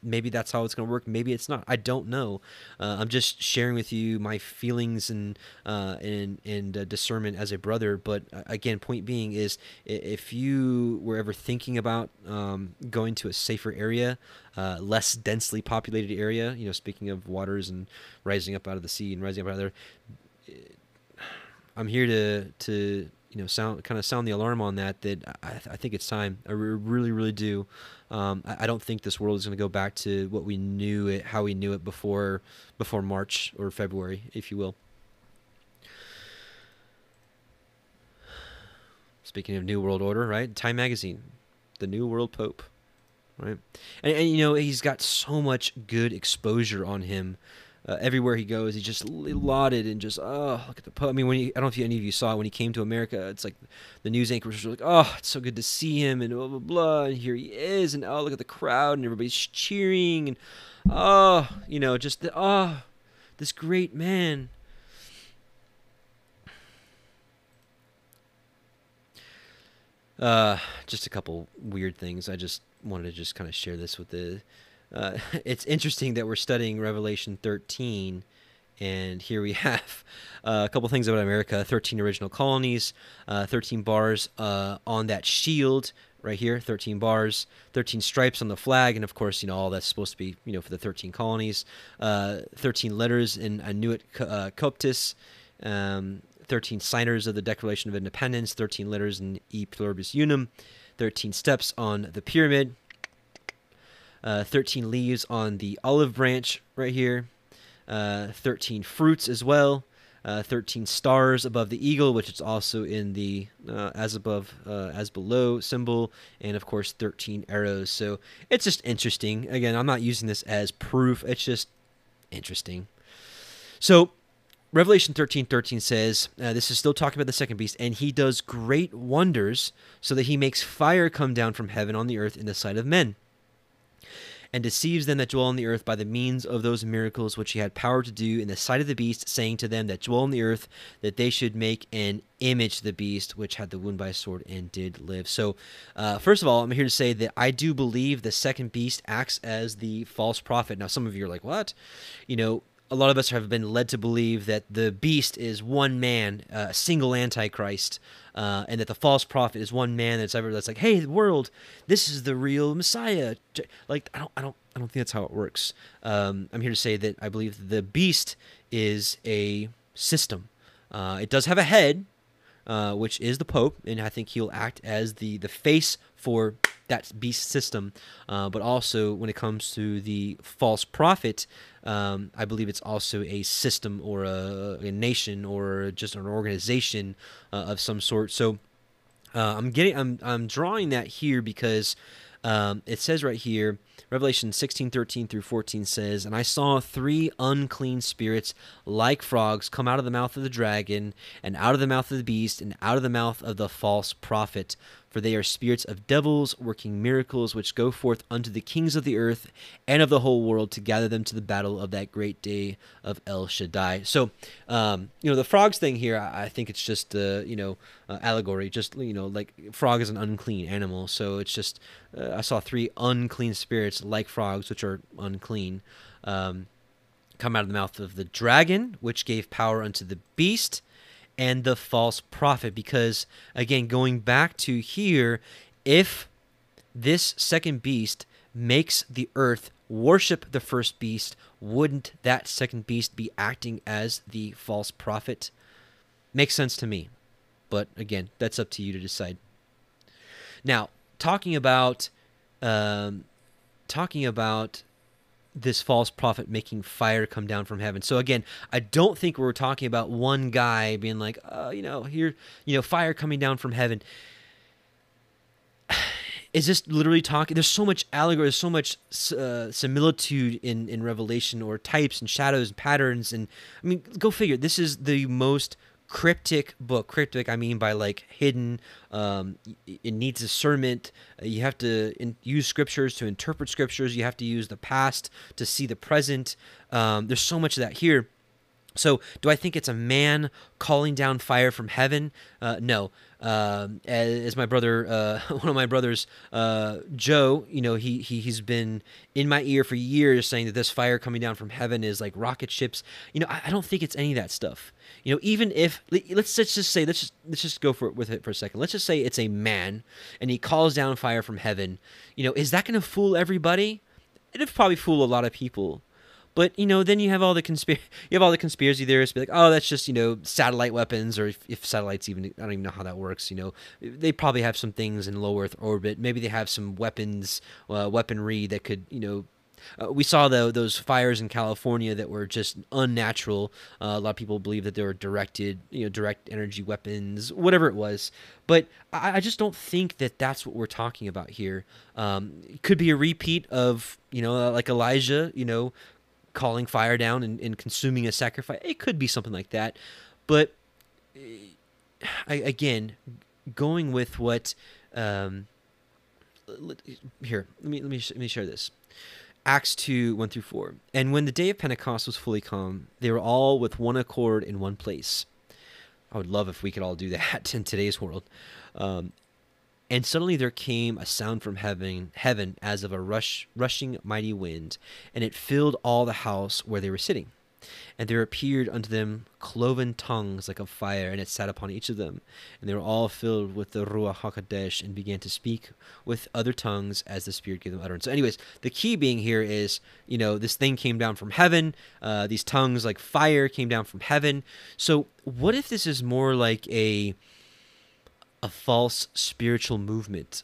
Maybe that's how it's going to work. Maybe it's not. I don't know. I'm just sharing with you my feelings and discernment as a brother. But again, point being is if you were ever thinking about going to a safer area, less densely populated area, you know, speaking of waters and rising up out of the sea and rising up out of there, I'm here to you know sound the alarm on that. I think it's time. I really, really do. I don't think this world is going to go back to what we knew it, how we knew it before March or February, if you will. Speaking of New World Order, right? Time Magazine, the New World Pope, right? And you know, he's got so much good exposure on him. Everywhere he goes, he's just lauded and just, oh, look at the Pope. I mean, I don't know if any of you saw it, when he came to America, it's like the news anchors were like, oh, it's so good to see him, and blah, blah, blah, and here he is, and oh, look at the crowd, and everybody's cheering, and oh, you know, just, oh, this great man. Just a couple weird things. I just wanted to just kind of share this with the... it's interesting that we're studying Revelation 13, and here we have a couple things about America: 13 original colonies, 13 bars on that shield right here, 13 bars, 13 stripes on the flag, and of course, you know, all that's supposed to be, you know, for the 13 colonies, 13 letters in Inuit Coptis, 13 signers of the Declaration of Independence, 13 letters in E Pluribus Unum, 13 steps on the pyramid. 13 leaves on the olive branch right here, 13 fruits as well, 13 stars above the eagle, which is also in the as above, as below symbol, and of course 13 arrows. So it's just interesting. Again, I'm not using this as proof. It's just interesting. So Revelation 13:13 says, this is still talking about the second beast, and he does great wonders so that he makes fire come down from heaven on the earth in the sight of men, and deceives them that dwell on the earth by the means of those miracles which he had power to do in the sight of the beast, saying to them that dwell on the earth that they should make an image of the beast which had the wound by a sword and did live. So first of all, I'm here to say that I do believe the second beast acts as the false prophet. Now, some of you are like, what? You know, a lot of us have been led to believe that the beast is one man, a single antichrist, and that the false prophet is one man that's like, hey, the world, this is the real Messiah. Like, I don't think that's how it works. I'm here to say that I believe the beast is a system. It does have a head, which is the Pope, and I think he'll act as the face for that beast system, but also when it comes to the false prophet, I believe it's also a system or a nation or just an organization of some sort. So I'm drawing that here because it says right here, Revelation 16:13-14 says, "And I saw three unclean spirits like frogs come out of the mouth of the dragon, and out of the mouth of the beast, and out of the mouth of the false prophet. For they are spirits of devils, working miracles, which go forth unto the kings of the earth and of the whole world to gather them to the battle of that great day of El Shaddai." So, you know, the frogs thing here, I think it's just, you know, allegory. Just, you know, like, frog is an unclean animal. So it's just, I saw three unclean spirits like frogs, which are unclean, come out of the mouth of the dragon, which gave power unto the beast, and the false prophet. Because, again, going back to here, if this second beast makes the earth worship the first beast, wouldn't that second beast be acting as the false prophet? Makes sense to me. But, again, that's up to you to decide. Now, talking about this false prophet making fire come down from heaven. So again, I don't think we're talking about one guy being like, here, fire coming down from heaven. Is this literally talking? There's so much allegory, there's so much similitude in Revelation, or types and shadows and patterns. And I mean, go figure. This is the most cryptic book. Cryptic, I mean by like hidden. It needs discernment. You have to use scriptures to interpret scriptures. You have to use the past to see the present. There's so much of that here. So do I think it's a man calling down fire from heaven? No. As my brother, one of my brothers, Joe, he's been in my ear for years saying that this fire coming down from heaven is like rocket ships. I don't think it's any of that stuff. Even if, let's just say, let's just go with it for a second. Let's just say it's a man and he calls down fire from heaven. Is that going to fool everybody? It'd probably fool a lot of people. But then you have all the conspiracy theorists be like, oh, that's just satellite weapons, or if satellites even, I don't even know how that works. They probably have some things in low Earth orbit. Maybe they have some weapons, weaponry that could we saw those fires in California that were just unnatural. A lot of people believe that they were directed, direct energy weapons, whatever it was. But I just don't think that that's what we're talking about here. It could be a repeat of like Elijah, calling fire down and consuming a sacrifice. It could be something like that. But again, going with what here, let me share this. Acts 2:1-4. And when the day of Pentecost was fully come, they were all with one accord in one place. I would love if we could all do that in today's world. And suddenly there came a sound from heaven as of a rushing mighty wind, and it filled all the house where they were sitting. And there appeared unto them cloven tongues like of fire, and it sat upon each of them. And they were all filled with the Ruach HaKodesh and began to speak with other tongues as the Spirit gave them utterance. So anyways, the key being here is, this thing came down from heaven. These tongues like fire came down from heaven. So what if this is more like a false spiritual movement,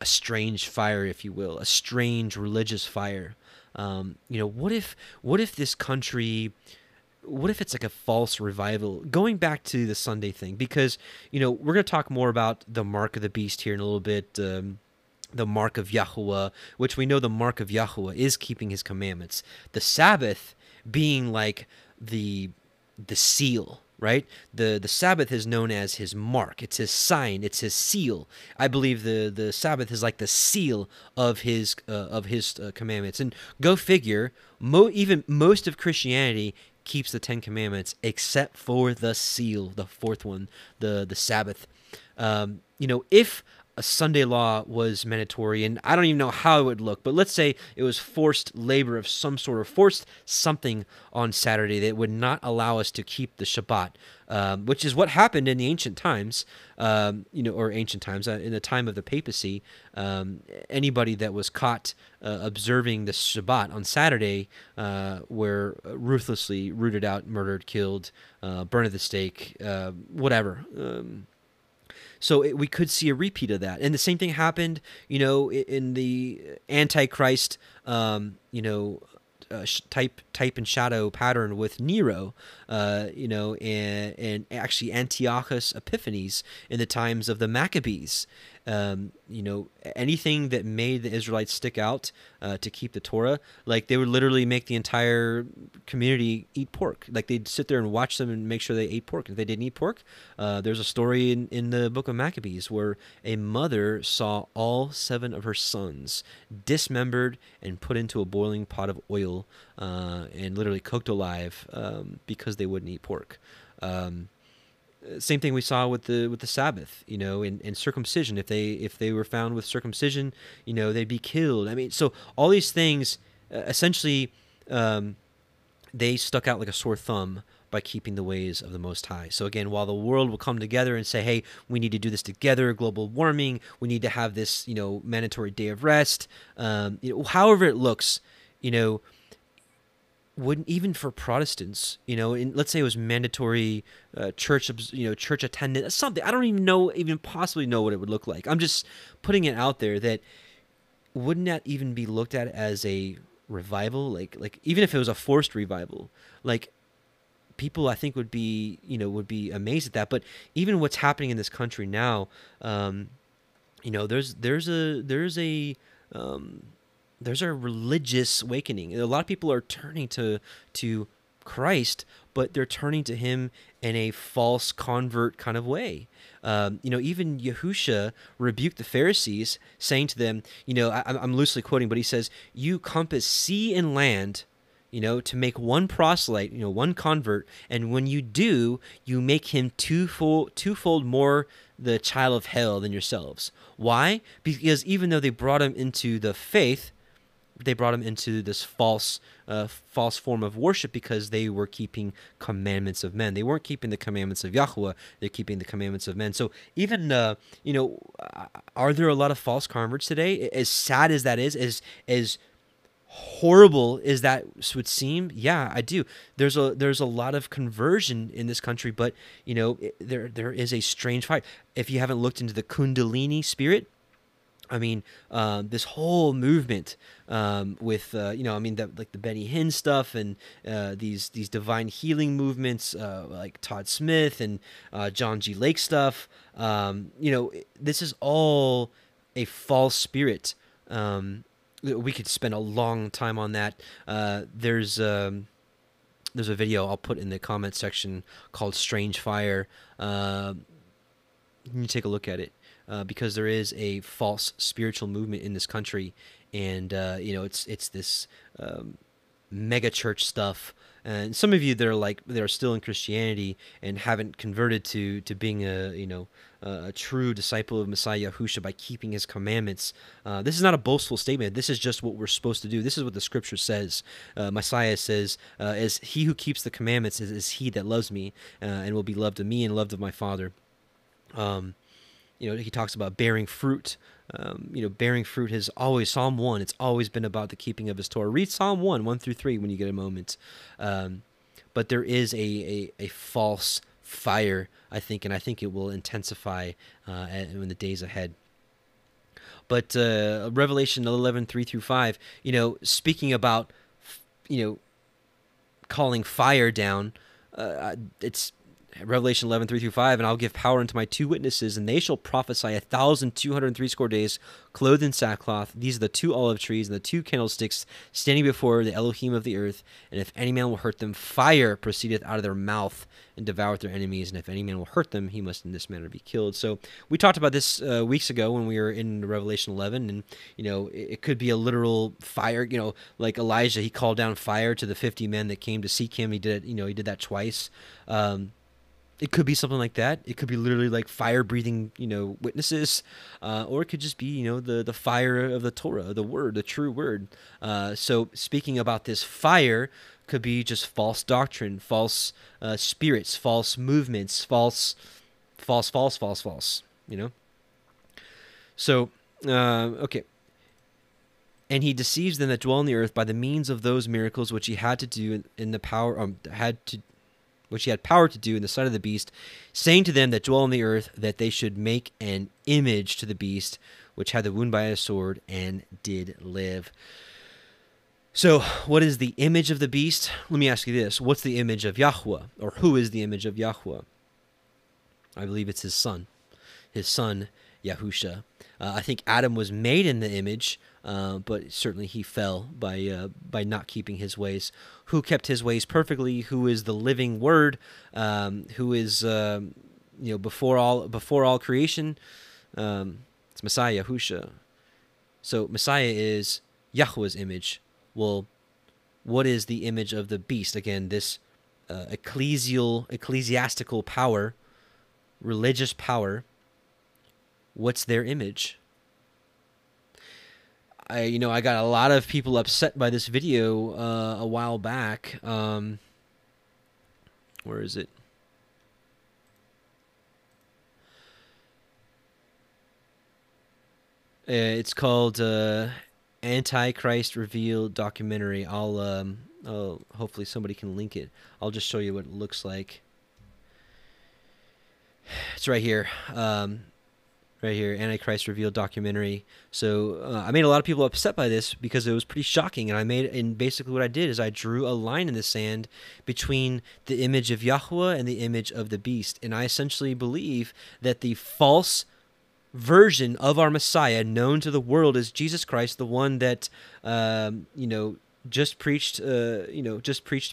a strange fire, if you will, a strange religious fire? What if this country, what if it's like a false revival? Going back to the Sunday thing, because, we're going to talk more about the mark of the beast here in a little bit, the mark of Yahuwah, which we know the mark of Yahuwah is keeping his commandments. The Sabbath being like the seal, right? The Sabbath is known as his mark. It's his sign. It's his seal. I believe the Sabbath is like the seal of his commandments. And go figure, even most of Christianity keeps the 10 commandments except for the seal, the fourth one, the Sabbath. If a Sunday law was mandatory, and I don't even know how it would look, but let's say it was forced labor of some sort, or forced something on Saturday that would not allow us to keep the Shabbat, which is what happened in the ancient times, in the time of the papacy. Anybody that was caught observing the Shabbat on Saturday were ruthlessly rooted out, murdered, killed, burned at the stake, whatever. So we could see a repeat of that. And the same thing happened, in the Antichrist, type and shadow pattern with Nero, and actually Antiochus Epiphanes in the times of the Maccabees. Anything that made the Israelites stick out to keep the Torah, like they would literally make the entire community eat pork. Like they'd sit there and watch them and make sure they ate pork. If they didn't eat pork, there's a story in the book of Maccabees where a mother saw all 7 of her sons dismembered and put into a boiling pot of oil and literally cooked alive because they wouldn't eat pork. Same thing we saw with the Sabbath, and circumcision. If they were found with circumcision, they'd be killed. I mean, so all these things, essentially, they stuck out like a sore thumb by keeping the ways of the Most High. So again, while the world will come together and say, hey, we need to do this together, global warming, we need to have this, mandatory day of rest, however it looks, wouldn't even for Protestants, and let's say it was mandatory church attendance, something. I don't even possibly know what it would look like. I'm just putting it out there that wouldn't that even be looked at as a revival, like even if it was a forced revival, like people I think would be, you know, would be amazed at that. But even what's happening in this country now, you know, there's a religious awakening. A lot of people are turning to Christ, but they're turning to him in a false convert kind of way. You know, even Yahusha rebuked the Pharisees, saying to them, you know, I'm loosely quoting, but he says, "You compass sea and land, you know, to make one proselyte, you know, one convert, and when you do, you make him twofold more the child of hell than yourselves." Why? Because even though they brought him into the faith, they brought him into this false form of worship because they were keeping commandments of men. They weren't keeping the commandments of Yahuwah. They're keeping the commandments of men. So even, you know, are there a lot of false converts today? As sad as that is, as horrible as that would seem, yeah, I do. There's a lot of conversion in this country, but, you know, there is a strange fight. If you haven't looked into the Kundalini spirit, I mean, this whole movement with, you know, I mean, like the Benny Hinn stuff and these divine healing movements like Todd Smith and John G. Lake stuff, you know, this is all a false spirit. We could spend a long time on that. There's a video I'll put in the comment section called Strange Fire. You take a look at it. Because there is a false spiritual movement in this country, and you know, it's this mega church stuff. And some of you that are like that are still in Christianity and haven't converted to being a, you know, a true disciple of Messiah Yahushua by keeping his commandments. This is not a boastful statement. This is just what we're supposed to do. This is what the scripture says. Messiah says, "As he who keeps the commandments is he that loves me, and will be loved of me and loved of my Father." You know, he talks about bearing fruit. You know, bearing fruit has always, Psalm 1, it's always been about the keeping of his Torah. Read Psalm 1, 1 through 3 when you get a moment. But there is a false fire, I think, and I think it will intensify in the days ahead. But Revelation 11, 3 through 5, you know, speaking about, you know, calling fire down, it's Revelation 11, 3 through 5, "And I'll give power unto my two witnesses, and they shall prophesy 1,260 days, clothed in sackcloth. These are the two olive trees and the two candlesticks standing before the Elohim of the earth. And if any man will hurt them, fire proceedeth out of their mouth and devoureth their enemies. And if any man will hurt them, he must in this manner be killed." So we talked about this weeks ago when we were in Revelation 11, and, you know, it could be a literal fire, you know, like Elijah, he called down fire to the 50 men that came to seek him. He did it, you know, he did that twice. It could be something like that. It could be literally like fire-breathing, you know, witnesses, or it could just be, you know, the fire of the Torah, the word, the true word. So speaking about this fire could be just false doctrine, false spirits, false movements, false, you know. So, okay. "And he deceives them that dwell on the earth by the means of those miracles which he had to do in the power, which he had power to do in the sight of the beast, saying to them that dwell on the earth that they should make an image to the beast, which had the wound by a sword and did live." So what is the image of the beast? Let me ask you this. What's the image of Yahuwah? Or who is the image of Yahuwah? I believe it's his son. His son, Yahusha. I think Adam was made in the image, but certainly he fell by not keeping his ways. Who kept his ways perfectly? Who is the living Word? Who is you know, before all creation? It's Messiah Yahusha. So Messiah is Yahuwah's image. Well, what is the image of the beast? Again, this ecclesiastical power, religious power. What's their image? I got a lot of people upset by this video a while back. Where is it? It's called Antichrist Revealed Documentary. I'll hopefully somebody can link it. I'll just show you what it looks like. It's right here. right here, Antichrist Revealed Documentary. So I made a lot of people upset by this because it was pretty shocking. And I made, and basically what I did is I drew a line in the sand between the image of Yahuwah and the image of the beast. And I essentially believe that the false version of our Messiah known to the world as Jesus Christ, the one that, just preached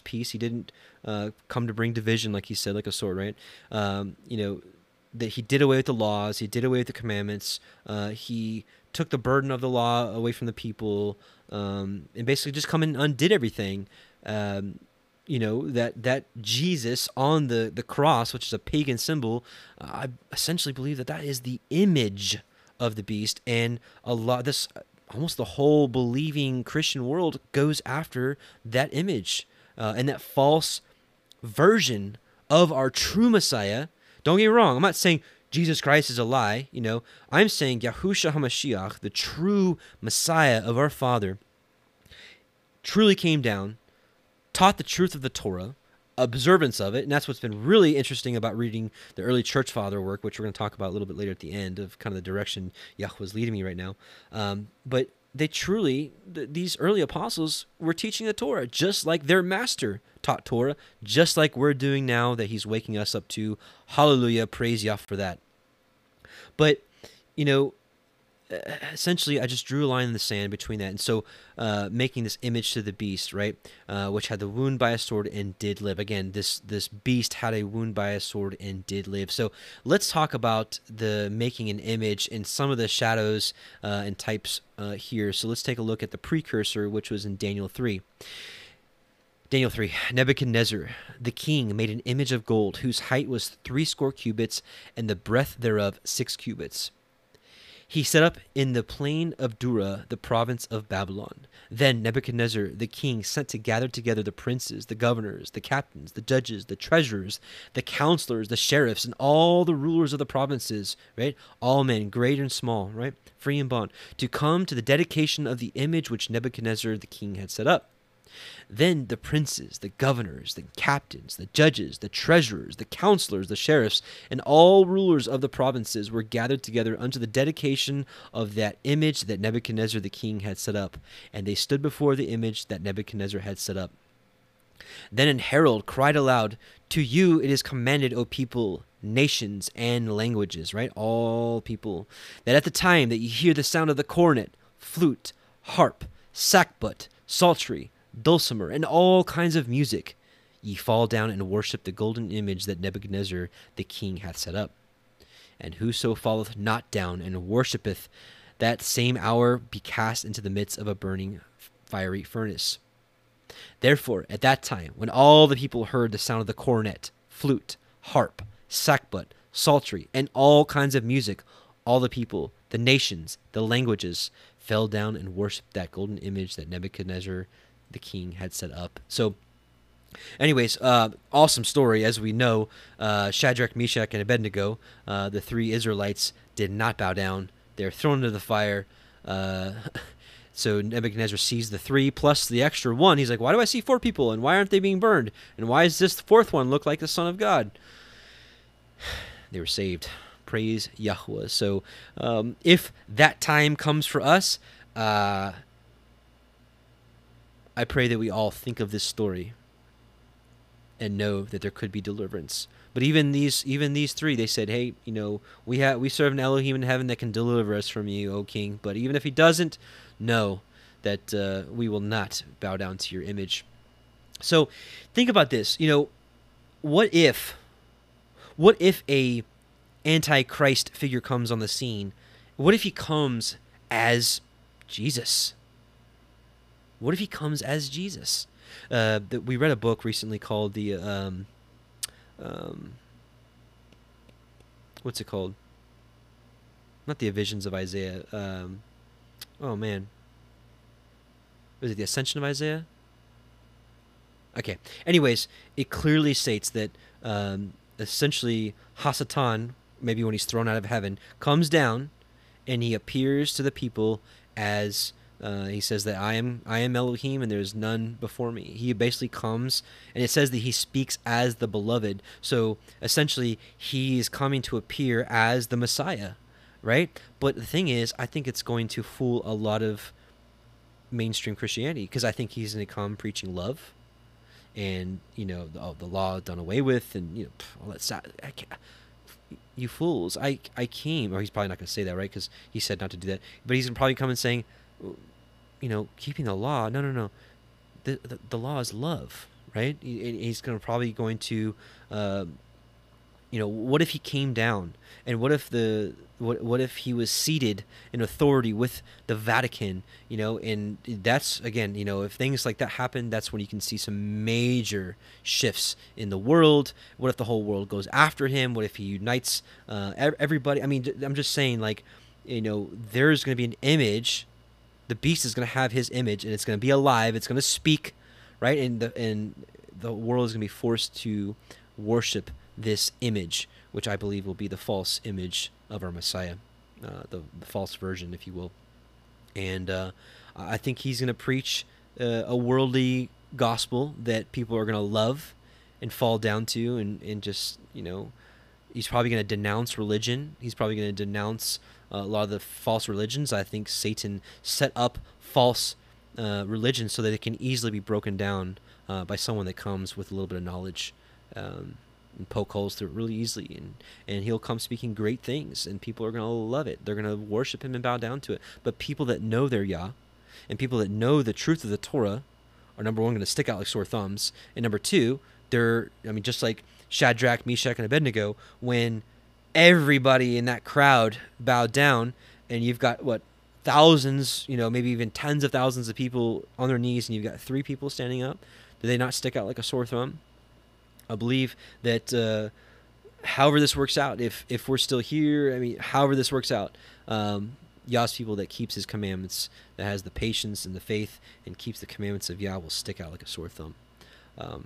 peace. He didn't come to bring division, like he said, like a sword, right? That he did away with the laws, he did away with the commandments, he took the burden of the law away from the people, and basically just come and undid everything. That Jesus on the cross, which is a pagan symbol, I essentially believe that that is the image of the beast, and a lot this almost the whole believing Christian world goes after that image and that false version of our true Messiah. Don't get me wrong. I'm not saying Jesus Christ is a lie. You know, I'm saying Yahusha HaMashiach, the true Messiah of our Father, truly came down, taught the truth of the Torah, observance of it, and that's what's been really interesting about reading the early church father work, which we're going to talk about a little bit later at the end of kind of the direction Yahuwah's leading me right now. But they truly, these early apostles were teaching the Torah, just like their master taught Torah, just like we're doing now that he's waking us up to. Hallelujah, praise Yah for that. But, you know, essentially I just drew a line in the sand between that, and so making this image to the beast, right, which had the wound by a sword and did live. Again, this beast had a wound by a sword and did live. So let's talk about the making an image and some of the shadows and types here. So let's take a look at the precursor, which was in Daniel 3. Daniel 3, Nebuchadnezzar, the king, made an image of gold, whose height was 70 cubits, and the breadth thereof 6 cubits. He set up in the plain of Dura, the province of Babylon. Then Nebuchadnezzar the king sent to gather together the princes, the governors, the captains, the judges, the treasurers, the counselors, the sheriffs, and all the rulers of the provinces, right? All men, great and small, right? Free and bond, to come to the dedication of the image which Nebuchadnezzar the king had set up. Then the princes, the governors, the captains, the judges, the treasurers, the counselors, the sheriffs, and all rulers of the provinces were gathered together unto the dedication of that image that Nebuchadnezzar the king had set up. And they stood before the image that Nebuchadnezzar had set up. Then an herald cried aloud, "To you it is commanded, O people, nations, and languages," right? All people, "that at the time that you hear the sound of the cornet, flute, harp, sackbut, psaltery, dulcimer, and all kinds of music, ye fall down and worship the golden image that Nebuchadnezzar the king hath set up. And whoso falleth not down and worshipeth, that same hour be cast into the midst of a burning fiery furnace. Therefore at that time, when all the people heard the sound of the cornet, flute, harp, sackbut, psaltery, and all kinds of music, all the people, the nations, the languages, fell down and worshiped that golden image that Nebuchadnezzar the king had set up." So anyways, awesome story. As we know, Shadrach, Meshach, and Abednego, the three Israelites, did not bow down. They're thrown into the fire. So Nebuchadnezzar sees the three plus the extra one. He's like, why do I see four people, and why aren't they being burned? And why does this fourth one look like the Son of God? They were saved. Praise Yahuwah. So if that time comes for us, I pray that we all think of this story and know that there could be deliverance. But even these three, they said, "Hey, you know, we serve an Elohim in heaven that can deliver us from you, O King. But even if he doesn't, know that we will not bow down to your image." So think about this. You know, what if a Antichrist figure comes on the scene? What if he comes as Jesus? What if he comes as Jesus? We read a book recently called the what's it called? Not the visions of Isaiah. Oh man, was it the Ascension of Isaiah? Okay. Anyways, it clearly states that essentially Hasatan, maybe when he's thrown out of heaven, comes down and he appears to the people as. He says that I am Elohim and there is none before me. He basically comes, and it says that he speaks as the beloved. So essentially, he is coming to appear as the Messiah, right? But the thing is, I think it's going to fool a lot of mainstream Christianity, because I think he's going to come preaching love and, you know, the law done away with, and, you know, all that stuff. You fools, I came, or he's probably not going to say that, right, because he said not to do that, but he's probably coming saying, you know, keeping the law, no, the law is love, right? He's probably going to you know, what if he came down, and what if he was seated in authority with the Vatican, you know? And that's, again, you know, if things like that happen, that's when you can see some major shifts in the world. What if the whole world goes after him? What if he unites everybody? I mean, I'm just saying, like, you know, there's going to be an image. The beast is going to have his image, and it's going to be alive. It's going to speak, right? And the world is going to be forced to worship this image, which I believe will be the false image of our Messiah, the false version, if you will. And I think he's going to preach a worldly gospel that people are going to love and fall down to, and just, you know, he's probably going to denounce religion. He's probably going to denounce a lot of the false religions. I think Satan set up false religions so that it can easily be broken down by someone that comes with a little bit of knowledge, and poke holes through it really easily, and he'll come speaking great things, and people are going to love it. They're going to worship him and bow down to it. But people that know their Yah, and people that know the truth of the Torah, are, number one, going to stick out like sore thumbs, and number two, they're, I mean, just like Shadrach, Meshach, and Abednego, when everybody in that crowd bowed down, and you've got, what, thousands, you know, maybe even tens of thousands of people on their knees, and you've got three people standing up, do they not stick out like a sore thumb? I believe that however this works out, if we're still here, I mean, however this works out, Yah's people that keeps his commandments, that has the patience and the faith and keeps the commandments of Yah, will stick out like a sore thumb. But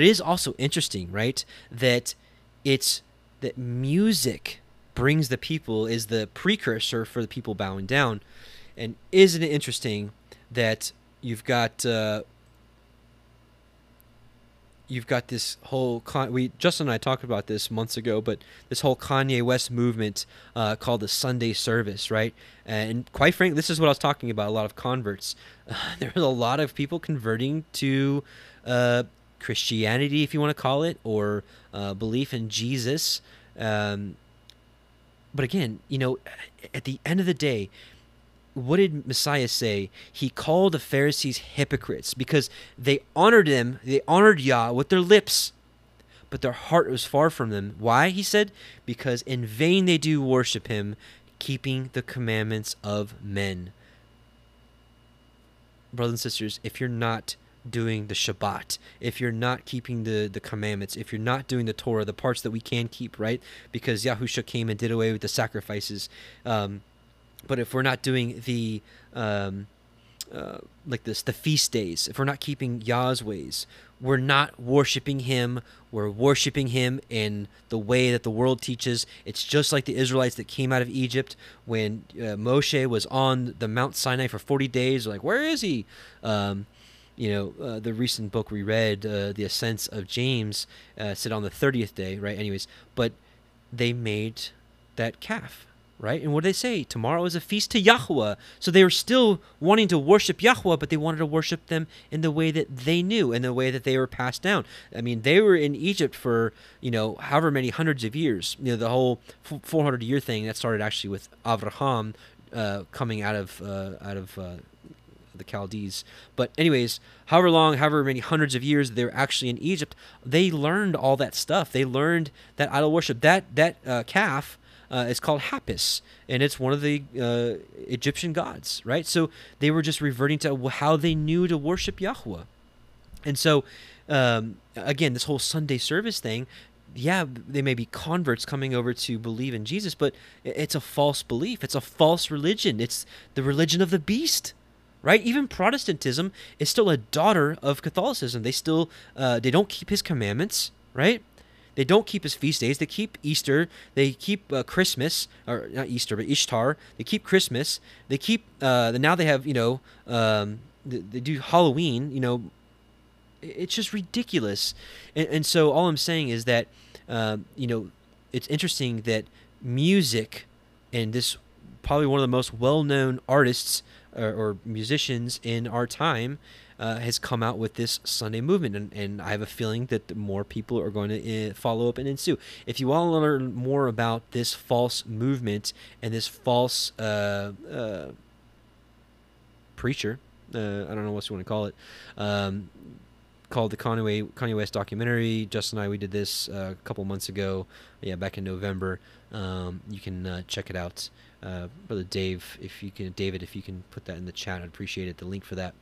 it is also interesting, right, that it's that music brings the people, is the precursor for the people bowing down. And isn't it interesting that you've got... You've got this whole Justin and I talked about this months ago, but this whole Kanye West movement called the Sunday Service, right? And quite frankly, this is what I was talking about, a lot of converts. There's a lot of people converting to Christianity, if you want to call it, or belief in Jesus. But again, you know, at the end of the day, what did Messiah say? He called the Pharisees hypocrites because they honored him, they honored Yah with their lips, but their heart was far from them. Why? He said, because in vain they do worship him, keeping the commandments of men. Brothers and sisters, if you're not doing the Shabbat, if you're not keeping the commandments, if you're not doing the Torah, the parts that we can keep, right? Because Yahusha came and did away with the sacrifices, but if we're not doing the the feast days, if we're not keeping Yah's ways, we're not worshiping him. We're worshiping him in the way that the world teaches. It's just like the Israelites that came out of Egypt when Moshe was on the Mount Sinai for 40 days. They're like, where is he? The recent book we read, The Ascents of James, said on the 30th day, right? Anyways, but they made that calf. Right? And what did they say? Tomorrow is a feast to Yahuwah. So they were still wanting to worship Yahuwah, but they wanted to worship them in the way that they knew, in the way that they were passed down. I mean, they were in Egypt for, you know, however many hundreds of years. You know, the whole 400-year thing, that started actually with Avraham coming out of the Chaldees. But anyways, however long, however many hundreds of years they were actually in Egypt, they learned all that stuff. They learned that idol worship, that calf, it's called Hapis, and it's one of the Egyptian gods, right? So they were just reverting to how they knew to worship Yahuwah. And so, again, this whole Sunday service thing, yeah, they may be converts coming over to believe in Jesus, but it's a false belief. It's a false religion. It's the religion of the beast, right? Even Protestantism is still a daughter of Catholicism. They still they don't keep his commandments, right? They don't keep his feast days. They keep Easter. They keep Christmas, or not Easter, but Ishtar. They keep Christmas. They keep now they have, you know, they do Halloween. You know, it's just ridiculous. And so all I'm saying is that, you know, it's interesting that music, and this probably one of the most well-known artists or musicians in our time has come out with this Sunday movement, and I have a feeling that more people are going to follow up and ensue. If you want to learn more about this false movement and this false preacher, I don't know what you want to call it, called the Kanye West documentary. Justin and I, we did this a couple months ago, back in November. You can check it out. Brother Dave, if you can put that in the chat, I'd appreciate it, the link for that.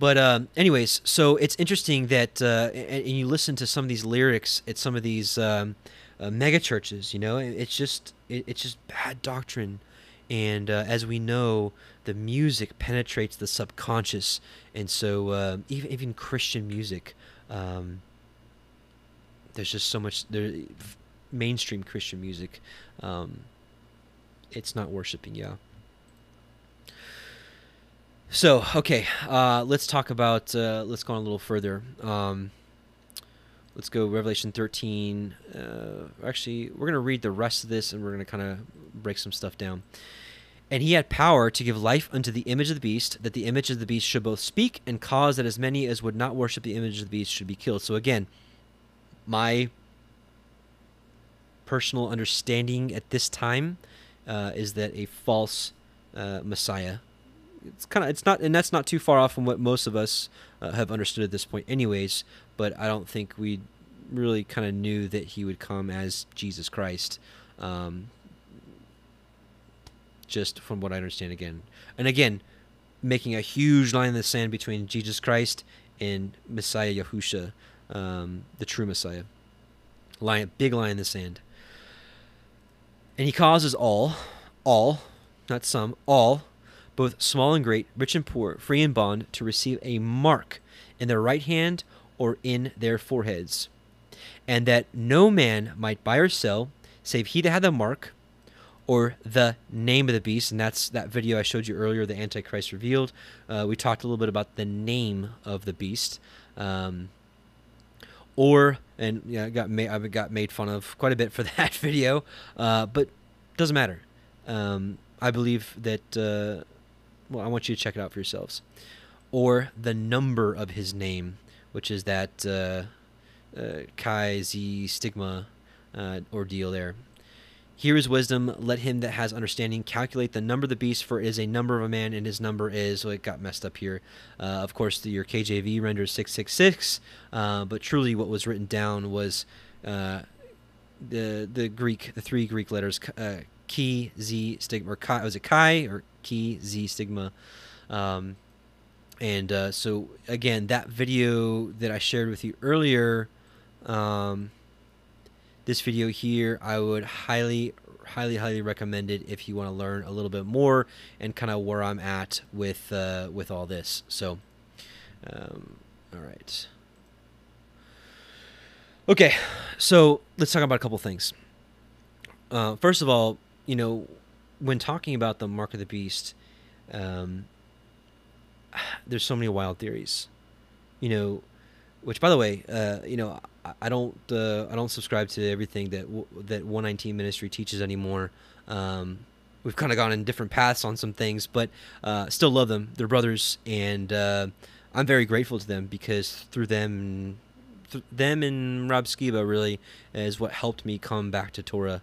But anyways, so it's interesting that and you listen to some of these lyrics at some of these mega churches, it's just bad doctrine. And as we know, the music penetrates the subconscious, and so even Christian music, there's just so much there. Mainstream Christian music, it's not worshiping Yah. So okay, let's talk about. Let's go on a little further. Let's go Revelation 13. Actually, we're going to read the rest of this, and we're going to kind of break some stuff down. And he had power to give life unto the image of the beast, that the image of the beast should both speak and cause that as many as would not worship the image of the beast should be killed. So again, my personal understanding at this time is that a false Messiah. And that's not too far off from what most of us have understood at this point anyways, but I don't think we really kind of knew that he would come as Jesus Christ, just from what I understand again. And again, making a huge line in the sand between Jesus Christ and Messiah Yahusha, the true Messiah. Big line in the sand. And he causes all, not some, all, both small and great, rich and poor, free and bond, to receive a mark in their right hand or in their foreheads, and that no man might buy or sell, save he that had the mark or the name of the beast. And that's that video I showed you earlier, the Antichrist Revealed. We talked a little bit about the name of the beast, I got made fun of quite a bit for that video, but doesn't matter. I believe that. Well, I want you to check it out for yourselves. Or the number of his name, which is that Chi Z stigma ordeal there. Here is wisdom. Let him that has understanding calculate the number of the beast, for it is a number of a man, and his number is... Well, it got messed up here. Of course, your KJV renders 666, but truly what was written down was the three Greek letters, Chi Z stigma, or Chi, was it Chi or Key Z stigma? So again, that video that I shared with you earlier, this video here, I would highly recommend it if you want to learn a little bit more and kind of where I'm at with all this. So all right, okay, so let's talk about a couple things. First of all, when talking about the mark of the beast, there's so many wild theories, which, by the way, I don't subscribe to everything that 119 Ministry teaches anymore. We've kind of gone in different paths on some things, but still love them. They're brothers, and I'm very grateful to them, because through them and Rob Skiba really is what helped me come back to Torah.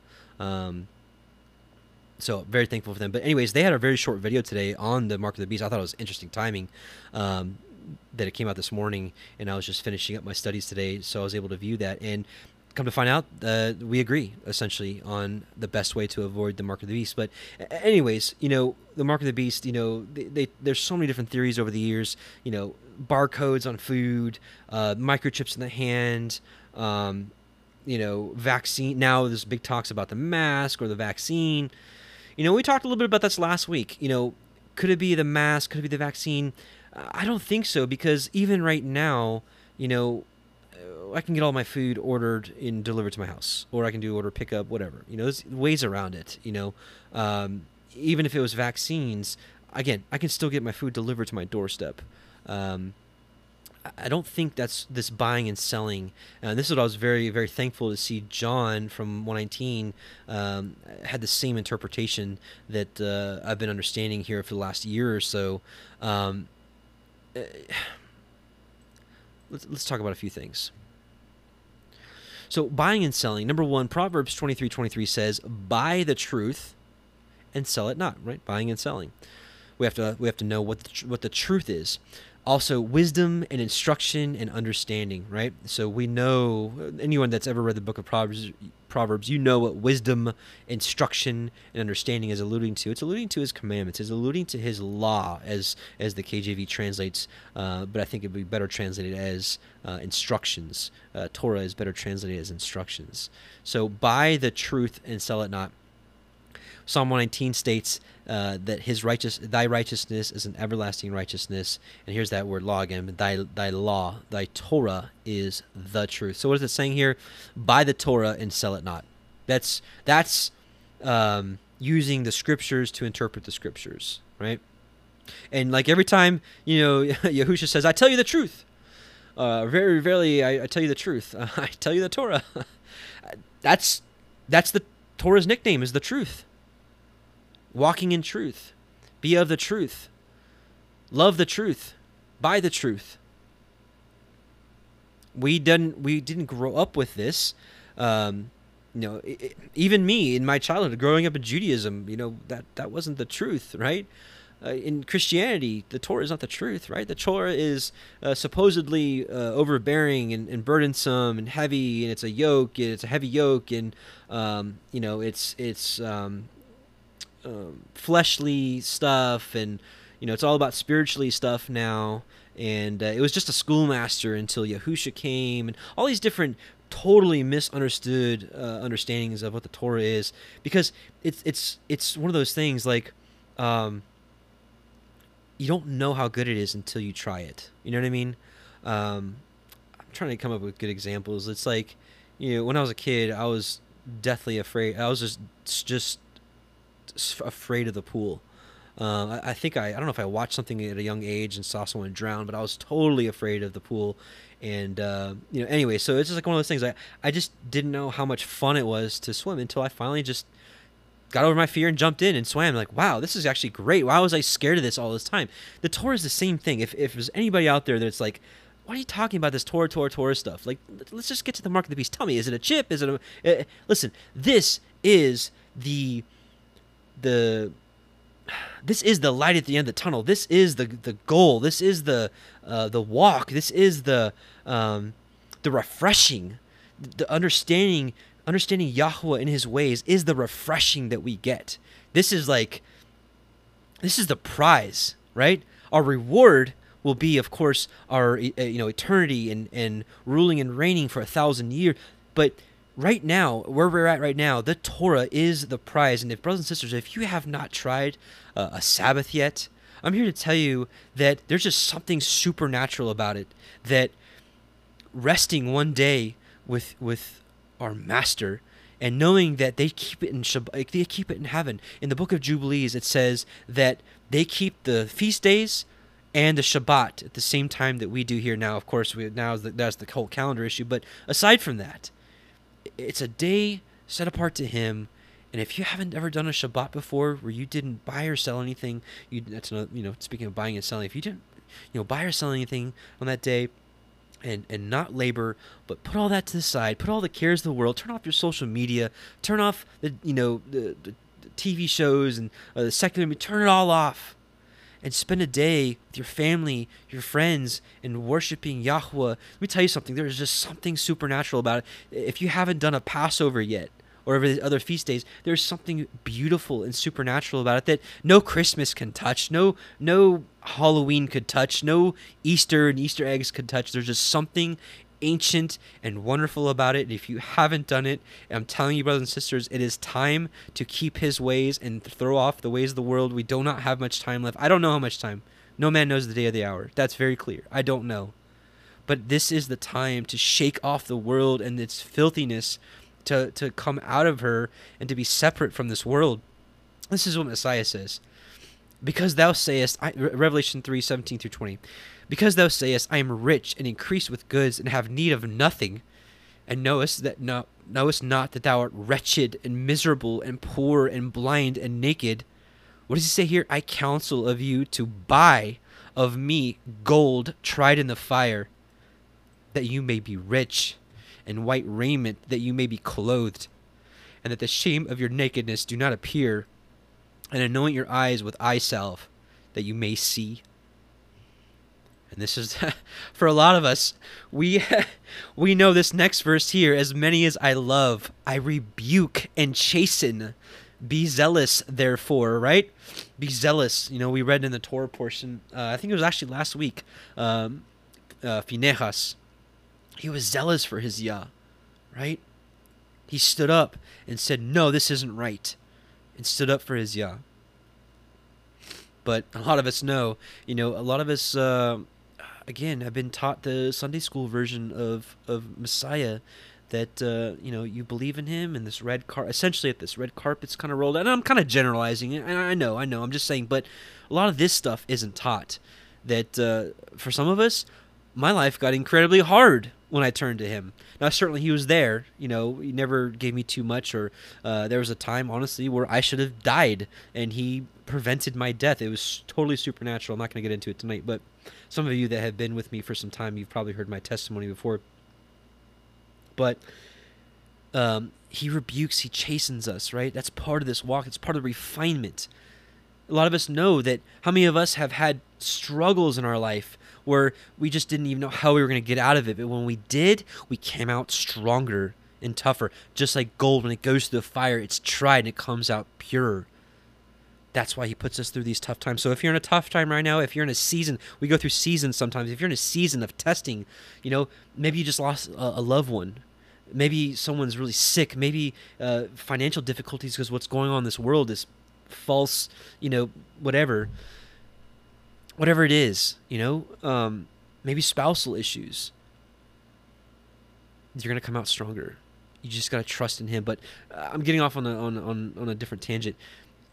So very thankful for them. But anyways, they had a very short video today on the Mark of the Beast. I thought it was interesting timing that it came out this morning, and I was just finishing up my studies today, so I was able to view that. And come to find out, we agree, essentially, on the best way to avoid the Mark of the Beast. But anyways, the Mark of the Beast, there's so many different theories over the years, barcodes on food, microchips in the hand, vaccine. Now there's big talks about the mask or the vaccine. We talked a little bit about this last week. Could it be the mask? Could it be the vaccine? I don't think so, because even right now, I can get all my food ordered and delivered to my house, or I can do order pickup, whatever. There's ways around it. Even if it was vaccines, again, I can still get my food delivered to my doorstep. I don't think that's this buying and selling. And this is what I was very, very thankful to see. John from 119 had the same interpretation that I've been understanding here for the last year or so. Let's talk about a few things. So buying and selling. Number one, Proverbs 23:23 says, "Buy the truth, and sell it not." Right, buying and selling. We have to know what the truth is. Also, wisdom and instruction and understanding, right? So we know, anyone that's ever read the book of Proverbs, you know what wisdom, instruction, and understanding is alluding to. It's alluding to his commandments. It's alluding to his law, as the KJV translates, but I think it would be better translated as instructions. Torah is better translated as instructions. So buy the truth and sell it not. Psalm 119 states that thy righteousness is an everlasting righteousness, and here's that word law again. Thy law, thy Torah is the truth. So what is it saying here? Buy the Torah and sell it not. That's using the scriptures to interpret the scriptures, right? And like every time, you know, Yahusha says, "I tell you the truth." Very rarely, I tell you the truth. I tell you the Torah. That's the Torah's nickname, is the truth. Walking in truth, be of the truth, love the truth, buy the truth. We didn't grow up with this, you know. Even me in my childhood, growing up in Judaism, you know, that wasn't the truth, right? In Christianity, the Torah is not the truth, right? The Torah is supposedly overbearing and burdensome and heavy, and it's a yoke, and it's a heavy yoke, and you know, it's fleshly stuff, and you know, it's all about spiritually stuff now. And it was just a schoolmaster until Yahusha came, and all these different totally misunderstood understandings of what the Torah is, because it's one of those things like you don't know how good it is until you try it. You know what I mean? I'm trying to come up with good examples. It's like, you know, when I was a kid, I was deathly afraid. I was just afraid of the pool. I think I don't know if I watched something at a young age and saw someone drown, but I was totally afraid of the pool. And you know, anyway, so it's just like one of those things. I just didn't know how much fun it was to swim until I finally just got over my fear and jumped in and swam. Like, wow, this is actually great. Why was I scared of this all this time? The Torah is the same thing. If there's anybody out there that's like, "Why are you talking about this Torah stuff? Like, let's just get to the mark of the beast. Tell me, is it a chip? Is it a listen? This is the light at the end of the tunnel. This is the goal. This is the walk. This is the refreshing. The understanding Yahuwah in His ways is the refreshing that we get. This is the prize, right? Our reward will be, of course, our eternity and ruling and reigning for 1,000 years, but right now, where we're at right now, the Torah is the prize. And if, brothers and sisters, if you have not tried a Sabbath yet, I'm here to tell you that there's just something supernatural about it, that resting one day with our Master and knowing that they keep it in Shabbat, they keep it in heaven. In the book of Jubilees, it says that they keep the feast days and the Shabbat at the same time that we do here now. Of course, that's the whole calendar issue. But aside from that, it's a day set apart to Him. And if you haven't ever done a Shabbat before, where you didn't buy or sell anything, that's another, you know, speaking of buying and selling, if you didn't, you know, buy or sell anything on that day, and not labor, but put all that to the side, put all the cares of the world, turn off your social media, turn off the TV shows and the secular media, turn it all off, and spend a day with your family, your friends, and worshiping Yahuwah. Let me tell you something. There's just something supernatural about it. If you haven't done a Passover yet, or every other feast days, there's something beautiful and supernatural about it that no Christmas can touch, no Halloween could touch, no Easter and Easter eggs could touch. There's just something ancient and wonderful about it. And if you haven't done it, I'm telling you, brothers and sisters, it is time to keep His ways and throw off the ways of the world. We do not have much time left. I don't know how much time. No man knows the day or the hour. That's very clear. I don't know. But this is the time to shake off the world and its filthiness, to come out of her and to be separate from this world. This is what Messiah says. Because thou sayest, Revelation 3, 17 through 20, because thou sayest, I am rich and increased with goods and have need of nothing, and knowest not that thou art wretched and miserable and poor and blind and naked. What does he say here? I counsel of you to buy of me gold tried in the fire, that you may be rich, and white raiment, that you may be clothed, and that the shame of your nakedness do not appear, and anoint your eyes with eye salve, that you may see. And this is, for a lot of us, we know this next verse here, as many as I love, I rebuke and chasten. Be zealous, therefore, right? Be zealous. You know, we read in the Torah portion, I think it was actually last week, Phinehas, he was zealous for his Yah, right? He stood up and said, no, this isn't right, and stood up for his Yah. But a lot of us know, you know, a lot of us, again, have been taught the Sunday school version of Messiah, that, you know, you believe in him, and this red carpet, essentially this red carpet's kind of rolled out. And I'm kind of generalizing it, and I know, I'm just saying, but a lot of this stuff isn't taught. That for some of us, my life got incredibly hard when I turned to him. Now, certainly he was there, you know, he never gave me too much, or there was a time, honestly, where I should have died, and he prevented my death. It was totally supernatural. I'm not going to get into it tonight, but some of you that have been with me for some time, you've probably heard my testimony before. But he rebukes, he chastens us, right? That's part of this walk. It's part of refinement. A lot of us know that. How many of us have had struggles in our life where we just didn't even know how we were going to get out of it? But when we did, we came out stronger and tougher. Just like gold, when it goes through the fire, it's tried and it comes out pure. That's why he puts us through these tough times. So if you're in a tough time right now, if you're in a season, we go through seasons sometimes. If you're in a season of testing, you know, maybe you just lost a loved one. Maybe someone's really sick. Maybe financial difficulties, because what's going on in this world is false, you know, whatever it is, you know, maybe spousal issues. You're gonna come out stronger. You just gotta trust in him. But I'm getting off on a different tangent.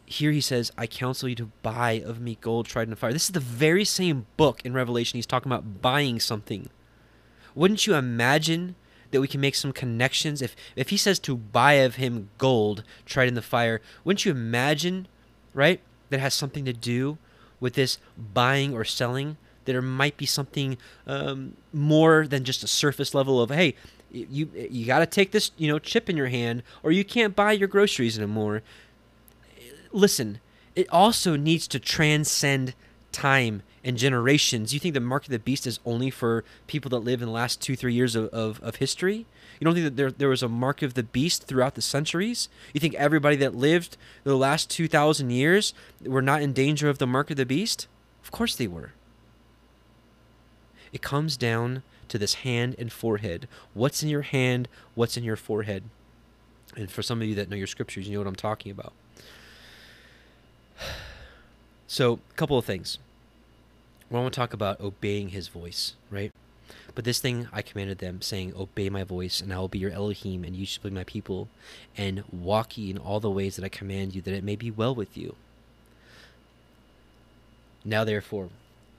Here he says, I counsel you to buy of me gold tried in fire. This is the very same book in Revelation. He's talking about buying something. Wouldn't you imagine that we can make some connections? If he says to buy of him gold tried in the fire, wouldn't you imagine, right, that has something to do with this buying or selling? That there might be something more than just a surface level of, hey, you got to take this, you know, chip in your hand, or you can't buy your groceries anymore. Listen, it also needs to transcend time and generations. You think the mark of the beast is only for people that live in the last 2-3 years of history? You don't think that there was a mark of the beast throughout the centuries? You think everybody that lived the last 2,000 years were not in danger of the mark of the beast? Of course they were. It comes down to this hand and forehead. What's in your hand? What's in your forehead? And for some of you that know your scriptures, you know what I'm talking about. So, a couple of things. Well, I want to talk about obeying his voice, right? But this thing I commanded them, saying, obey my voice, and I will be your Elohim, and you shall be my people, and walk ye in all the ways that I command you, that it may be well with you. Now therefore,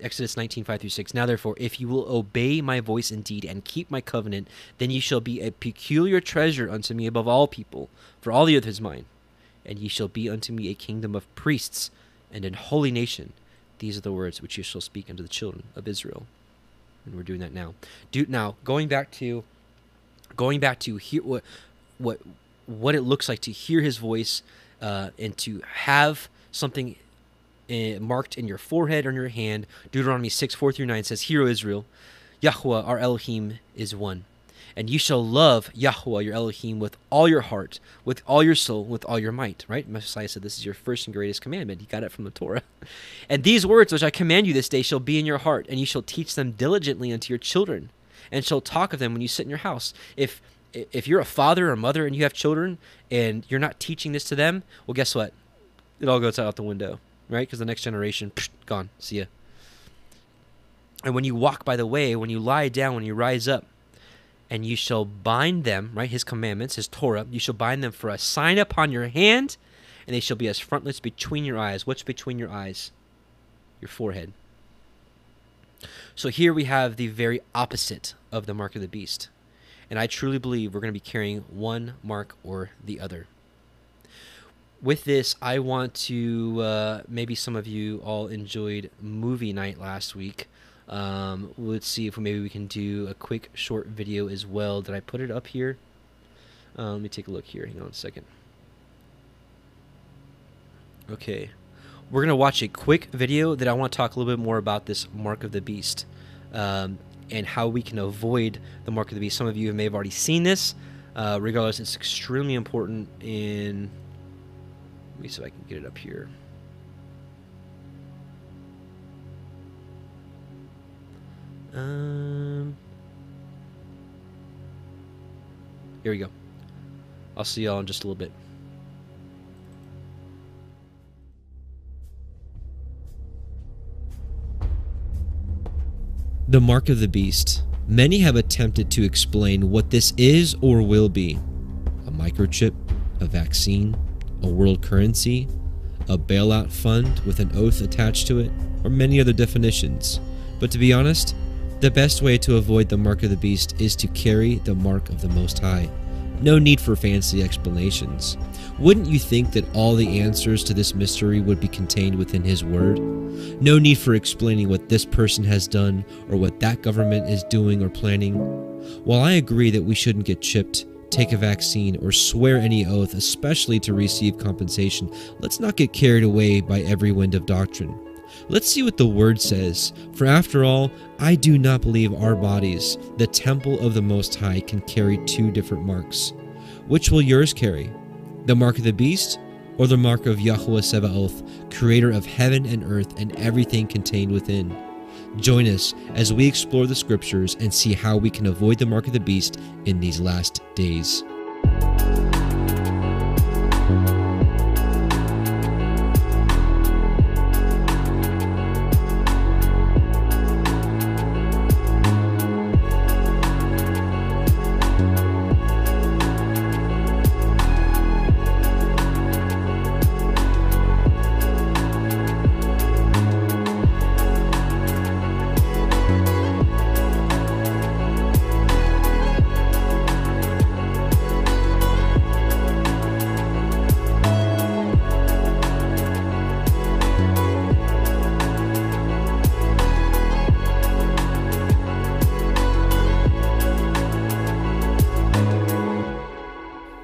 Exodus 19, 5 through 6, now therefore, if you will obey my voice indeed, and keep my covenant, then ye shall be a peculiar treasure unto me above all people, for all the earth is mine, and ye shall be unto me a kingdom of priests, and an holy nation. These are the words which you shall speak unto the children of Israel. And we're doing that now. Now, going back to hear what it looks like to hear his voice, and to have something marked in your forehead or in your hand. Deuteronomy 6, 4 through 9 says, Hear, O Israel, Yahuwah, our Elohim, is one. And you shall love Yahuwah, your Elohim, with all your heart, with all your soul, with all your might. Right? Messiah said this is your first and greatest commandment. He got it from the Torah. And these words which I command you this day shall be in your heart, and you shall teach them diligently unto your children, and shall talk of them when you sit in your house. If you're a father or mother and you have children, and you're not teaching this to them, well, guess what? It all goes out the window, right? Because the next generation, psh, gone. See ya. And when you walk by the way, when you lie down, when you rise up, and you shall bind them, right, his commandments, his Torah, you shall bind them for a sign upon your hand, and they shall be as frontlets between your eyes. What's between your eyes? your forehead. So here we have the very opposite of the mark of the beast. And I truly believe we're going to be carrying one mark or the other. With this, I want to, maybe some of you all enjoyed movie night last week. Let's see if maybe we can do a quick short video as well. Did I put it up here? Let me take a look here. Hang on a second. Okay. We're going to watch a quick video that I want to talk a little bit more about this Mark of the Beast, and how we can avoid the Mark of the Beast. Some of you may have already seen this. Regardless, it's extremely important in... Let me see if I can get it up here. Here we go. I'll see y'all in just a little bit. The Mark of the Beast. Many have attempted to explain what this is or will be. A microchip, a vaccine, a world currency, a bailout fund with an oath attached to it, or many other definitions. But to be honest, the best way to avoid the Mark of the Beast is to carry the Mark of the Most High. No need for fancy explanations. Wouldn't you think that all the answers to this mystery would be contained within His Word? No need for explaining what this person has done or what that government is doing or planning. While I agree that we shouldn't get chipped, take a vaccine, or swear any oath, especially to receive compensation, let's not get carried away by every wind of doctrine. Let's see what the Word says, for after all, I do not believe our bodies, the temple of the Most High, can carry two different marks. Which will yours carry? The mark of the beast? Or the mark of Yahuwah Sebaoth, creator of heaven and earth and everything contained within. Join us as we explore the scriptures and see how we can avoid the mark of the beast in these last days.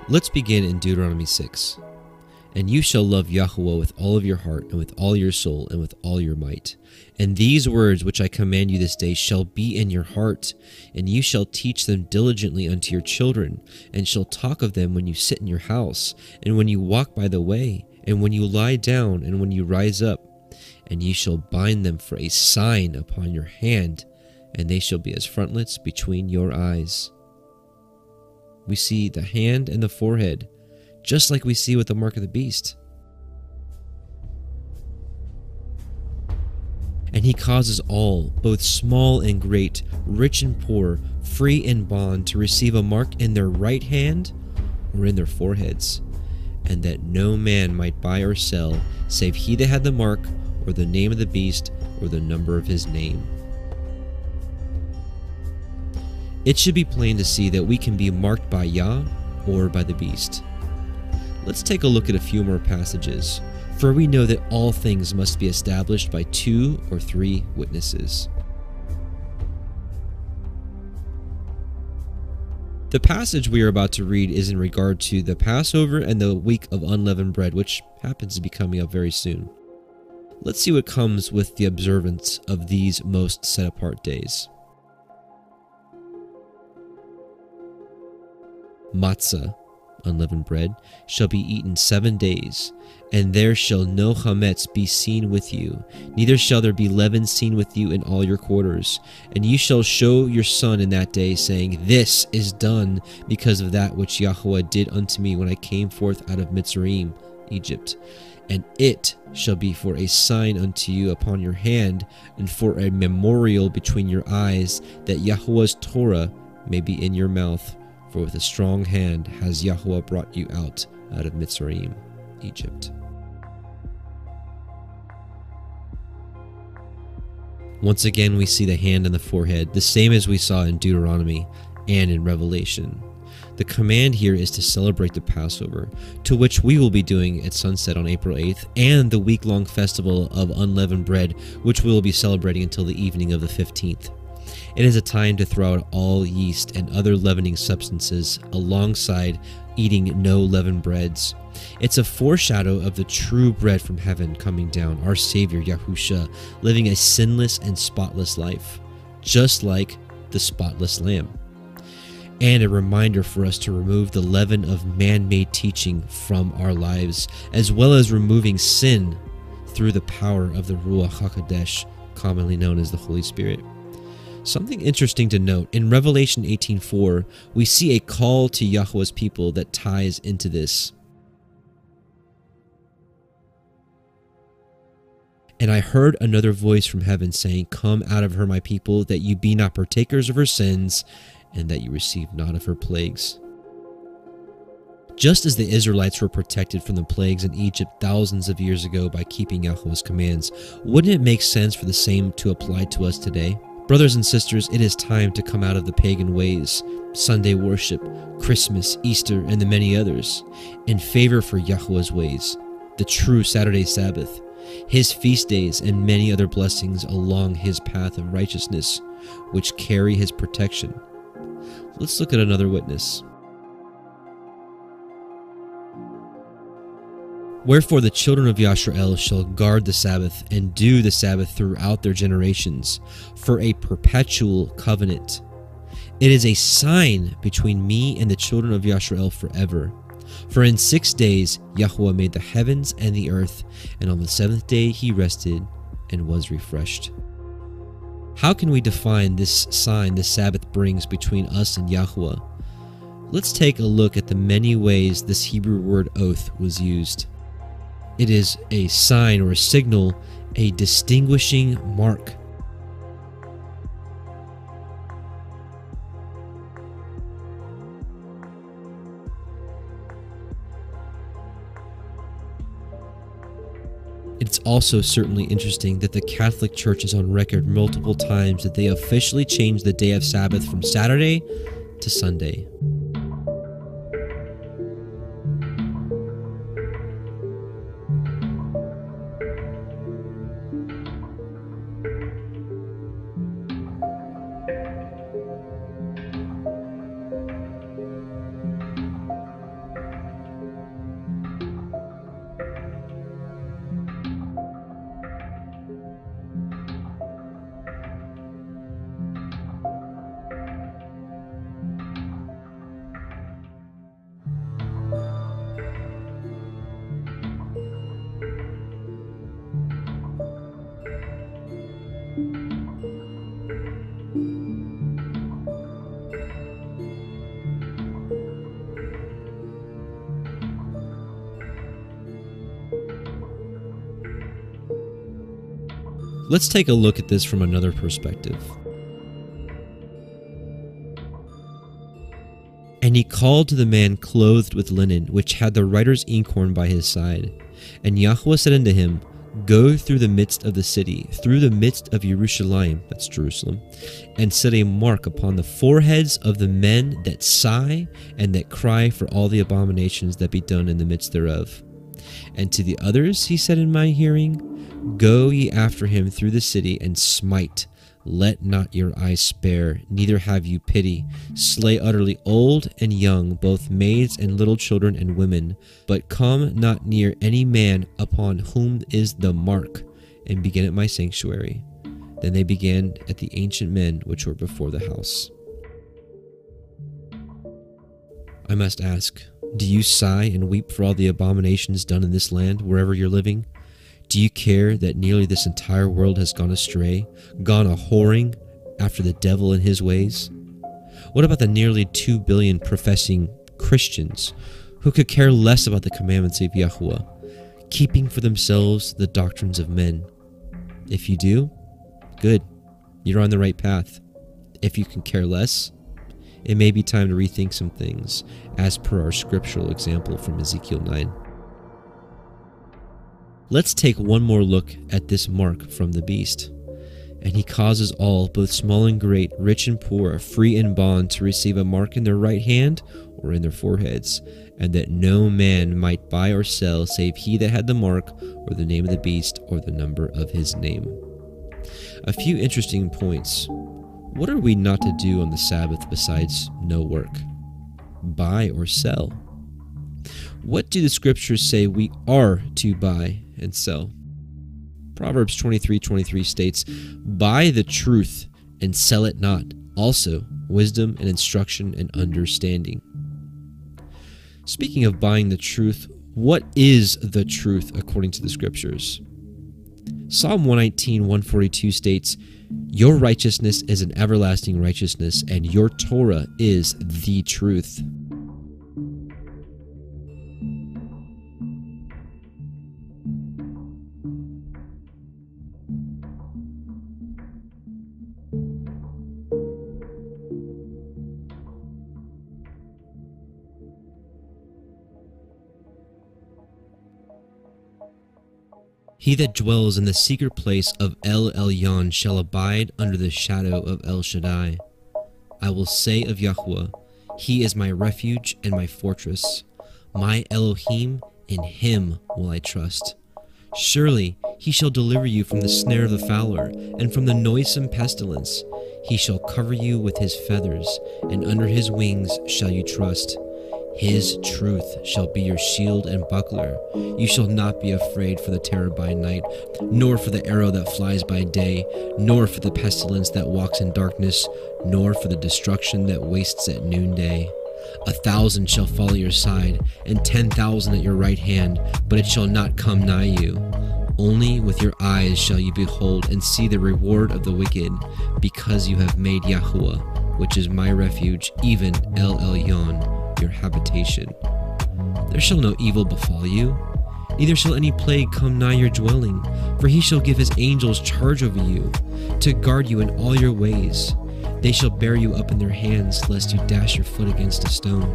Let's begin in Deuteronomy 6. And you shall love Yahuwah with all of your heart, and with all your soul, and with all your might. And these words which I command you this day shall be in your heart, and you shall teach them diligently unto your children, and shall talk of them when you sit in your house, and when you walk by the way, and when you lie down, and when you rise up. And you shall bind them for a sign upon your hand, and they shall be as frontlets between your eyes. We see the hand and the forehead, just like we see with the mark of the beast. And he causes all, both small and great, rich and poor, free and bond, to receive a mark in their right hand or in their foreheads, and that no man might buy or sell, save he that had the mark, or the name of the beast, or the number of his name. It should be plain to see that we can be marked by Yah or by the beast. Let's take a look at a few more passages, for we know that all things must be established by 2 or 3 witnesses. The passage we are about to read is in regard to the Passover and the week of unleavened bread, which happens to be coming up very soon. Let's see what comes with the observance of these most set-apart days. Matzah, unleavened bread, shall be eaten 7 days, and there shall no chametz be seen with you, neither shall there be leaven seen with you in all your quarters. And you shall show your son in that day, saying, This is done because of that which Yahuwah did unto me when I came forth out of Mitzrayim, Egypt. And it shall be for a sign unto you upon your hand, and for a memorial between your eyes, that Yahuwah's Torah may be in your mouth. For with a strong hand has Yahuwah brought you out of Mitzrayim, Egypt. Once again, we see the hand on the forehead, the same as we saw in Deuteronomy and in Revelation. The command here is to celebrate the Passover, to which we will be doing at sunset on April 8th, and the week-long festival of Unleavened Bread, which we will be celebrating until the evening of the 15th. It is a time to throw out all yeast and other leavening substances alongside eating no leavened breads. It's a foreshadow of the true bread from heaven coming down, our Savior Yahusha, living a sinless and spotless life, just like the spotless lamb. And a reminder for us to remove the leaven of man-made teaching from our lives, as well as removing sin through the power of the Ruach HaKodesh, commonly known as the Holy Spirit. Something interesting to note, in Revelation 18:4, we see a call to Yahuwah's people that ties into this. And I heard another voice from heaven saying, "Come out of her, my people, that you be not partakers of her sins, and that you receive not of her plagues." Just as the Israelites were protected from the plagues in Egypt thousands of years ago by keeping Yahuwah's commands, wouldn't it make sense for the same to apply to us today? Brothers and sisters, it is time to come out of the pagan ways, Sunday worship, Christmas, Easter, and the many others, in favor for Yahuwah's ways, the true Saturday Sabbath, His feast days, and many other blessings along His path of righteousness, which carry His protection. Let's look at another witness. "Wherefore the children of Yisrael shall guard the Sabbath, and do the Sabbath throughout their generations, for a perpetual covenant. It is a sign between me and the children of Yisrael forever. For in 6 days Yahuwah made the heavens and the earth, and on the seventh day He rested and was refreshed." How can we define this sign the Sabbath brings between us and Yahuwah? Let's take a look at the many ways this Hebrew word oath was used. It is a sign or a signal, a distinguishing mark. It's also certainly interesting that the Catholic Church is on record multiple times that they officially changed the day of Sabbath from Saturday to Sunday. Let's take a look at this from another perspective. "And he called to the man clothed with linen, which had the writer's inkhorn by his side. And Yahuwah said unto him, Go through the midst of the city, through the midst of Jerusalem," that's Jerusalem, "and set a mark upon the foreheads of the men that sigh and that cry for all the abominations that be done in the midst thereof. And to the others he said in my hearing, Go ye after him through the city, and smite. Let not your eyes spare, neither have you pity. Slay utterly old and young, both maids and little children and women. But come not near any man upon whom is the mark, and begin at my sanctuary. Then they began at the ancient men which were before the house." I must ask, do you sigh and weep for all the abominations done in this land, wherever you're living? Do you care that nearly this entire world has gone astray, gone a-whoring after the devil and his ways? What about the nearly 2 billion professing Christians who could care less about the commandments of Yahuwah, keeping for themselves the doctrines of men? If you do, good, you're on the right path. If you can care less, it may be time to rethink some things, as per our scriptural example from Ezekiel 9. Let's take one more look at this mark from the beast. and he causes all, both small and great, rich and poor, free and bond, to receive a mark in their right hand or in their foreheads, and that no man might buy or sell save he that had the mark or the name of the beast or the number of his name." A few interesting points. What are we not to do on the Sabbath besides no work? Buy or sell? What do the scriptures say we are to buy and sell? Proverbs 23:23 states, "Buy the truth and sell it not, also wisdom and instruction and understanding." Speaking of buying the truth, what is the truth according to the scriptures? Psalm 119:142 states, "Your righteousness is an everlasting righteousness, and your Torah is the truth." He that dwells in the secret place of El Elyon shall abide under the shadow of El Shaddai. I will say of Yahuwah, He is my refuge and my fortress, my Elohim, in Him will I trust. Surely He shall deliver you from the snare of the fowler and from the noisome pestilence. He shall cover you with His feathers, and under His wings shall you trust. His truth shall be your shield and buckler. You shall not be afraid for the terror by night, nor for the arrow that flies by day, nor for the pestilence that walks in darkness, nor for the destruction that wastes at noonday. 1,000 shall fall at your side, and 10,000 at your right hand, but it shall not come nigh you. Only with your eyes shall you behold and see the reward of the wicked, because you have made Yahuwah, which is my refuge, even El Elyon, your habitation. There shall no evil befall you, neither shall any plague come nigh your dwelling, for He shall give His angels charge over you, to guard you in all your ways. They shall bear you up in their hands, lest you dash your foot against a stone.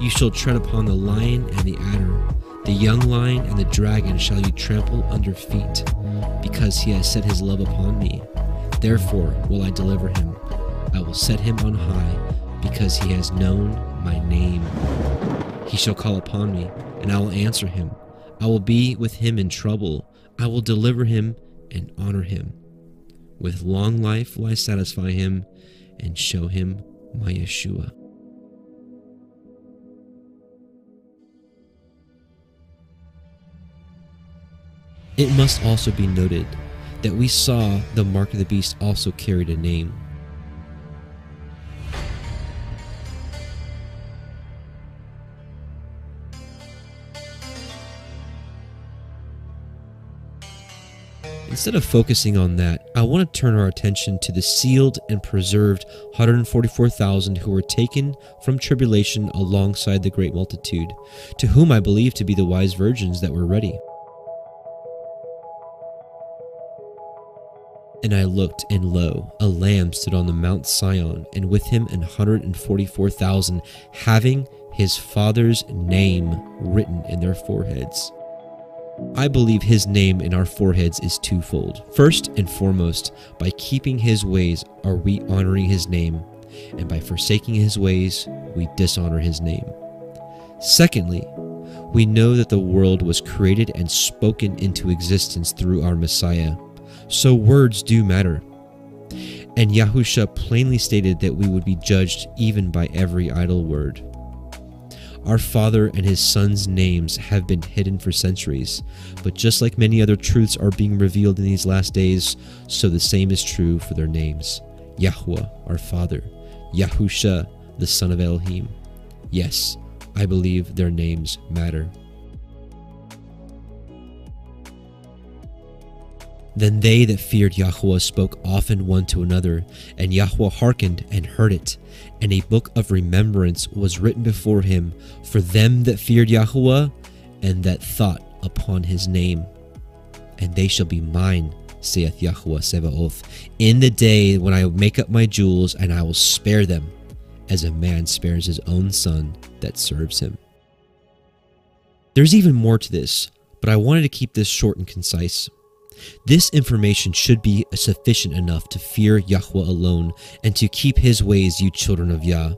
You shall tread upon the lion and the adder, the young lion and the dragon shall you trample under feet, because He has set His love upon me. Therefore will I deliver him. I will set him on high, because he has known my name. He shall call upon me, and I will answer him. I will be with him in trouble. I will deliver him and honor him. With long life will I satisfy him and show him my Yeshua. It must also be noted that we saw the mark of the beast also carried a name. Instead of focusing on that, I want to turn our attention to the sealed and preserved 144,000 who were taken from tribulation alongside the great multitude, to whom I believe to be the wise virgins that were ready. And I looked, and lo, a lamb stood on the Mount Sion, and with him 144,000, having his Father's name written in their foreheads. I believe His name in our foreheads is twofold. First and foremost, by keeping His ways are we honoring His name, and by forsaking His ways, we dishonor His name. Secondly, we know that the world was created and spoken into existence through our Messiah, so words do matter. And Yahusha plainly stated that we would be judged even by every idle word. Our Father and His Son's names have been hidden for centuries, but just like many other truths are being revealed in these last days, so the same is true for their names. Yahuwah, our Father, Yahusha, the Son of Elohim. Yes, I believe their names matter. Then they that feared Yahuwah spoke often one to another, and Yahuwah hearkened and heard it. And a book of remembrance was written before Him for them that feared Yahuwah, and that thought upon His name. And they shall be mine, saith Yahuwah Sebaoth, in the day when I make up my jewels, and I will spare them, as a man spares his own son that serves him. There's even more to this, but I wanted to keep this short and concise. This information should be sufficient enough to fear Yahuwah alone and to keep his ways, you children of Yah.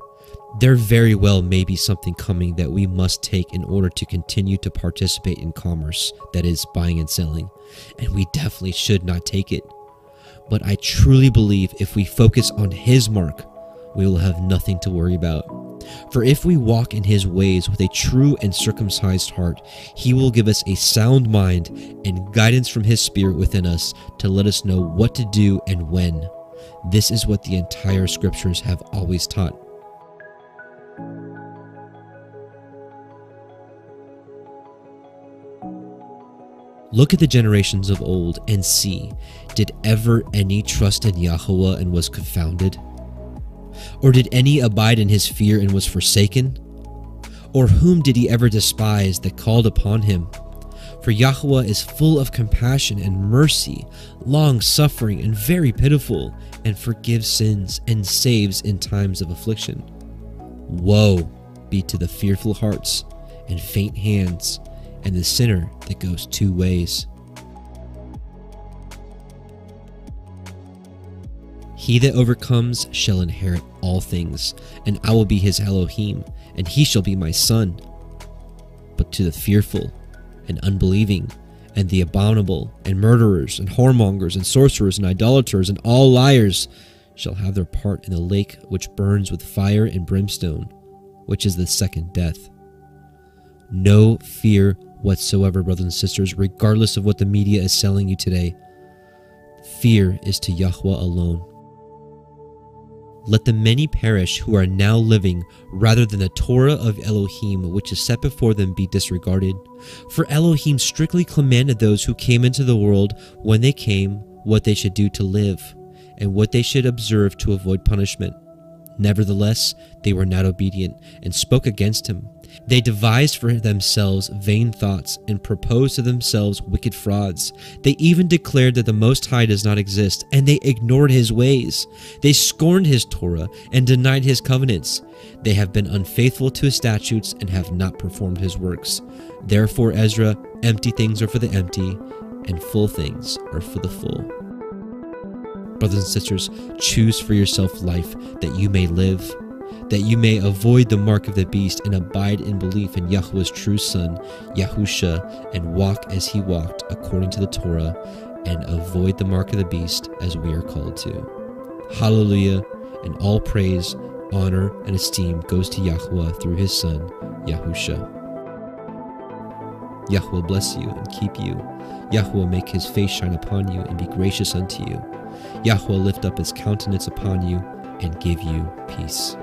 There very well may be something coming that we must take in order to continue to participate in commerce, that is, buying and selling, and we definitely should not take it. But I truly believe if we focus on his mark, we will have nothing to worry about. For if we walk in his ways with a true and circumcised heart, he will give us a sound mind and guidance from his spirit within us to let us know what to do and when. This is what the entire scriptures have always taught. Look at the generations of old and see, did ever any trust in Yahuwah and was confounded? Or did any abide in his fear and was forsaken? Or whom did he ever despise that called upon him? For Yahuwah is full of compassion and mercy, long-suffering and very pitiful, and forgives sins and saves in times of affliction. Woe be to the fearful hearts and faint hands, and the sinner that goes two ways. He that overcomes shall inherit all things, and I will be his Elohim, and he shall be my son. But to the fearful and unbelieving, and the abominable, and murderers, and whoremongers, and sorcerers, and idolaters, and all liars, shall have their part in the lake which burns with fire and brimstone, which is the second death. No fear whatsoever, brothers and sisters, regardless of what the media is selling you today. Fear is to Yahuwah alone. Let the many perish who are now living rather than the Torah of Elohim, which is set before them, be disregarded. For Elohim strictly commanded those who came into the world when they came what they should do to live and what they should observe to avoid punishment. Nevertheless, they were not obedient and spoke against him. They devised for themselves vain thoughts and proposed to themselves wicked frauds. They even declared that the Most High does not exist, and they ignored his ways. They scorned his Torah and denied his covenants. They have been unfaithful to his statutes and have not performed his works. Therefore, Ezra, empty things are for the empty, and full things are for the full. Brothers and sisters, choose for yourself life that you may live, that you may avoid the mark of the beast and abide in belief in Yahuwah's true son, Yahusha, and walk as he walked according to the Torah, and avoid the mark of the beast as we are called to. Hallelujah, and all praise, honor, and esteem goes to Yahuwah through his son, Yahusha. Yahuwah bless you and keep you. Yahuwah make his face shine upon you and be gracious unto you. Yahuwah lift up his countenance upon you and give you peace.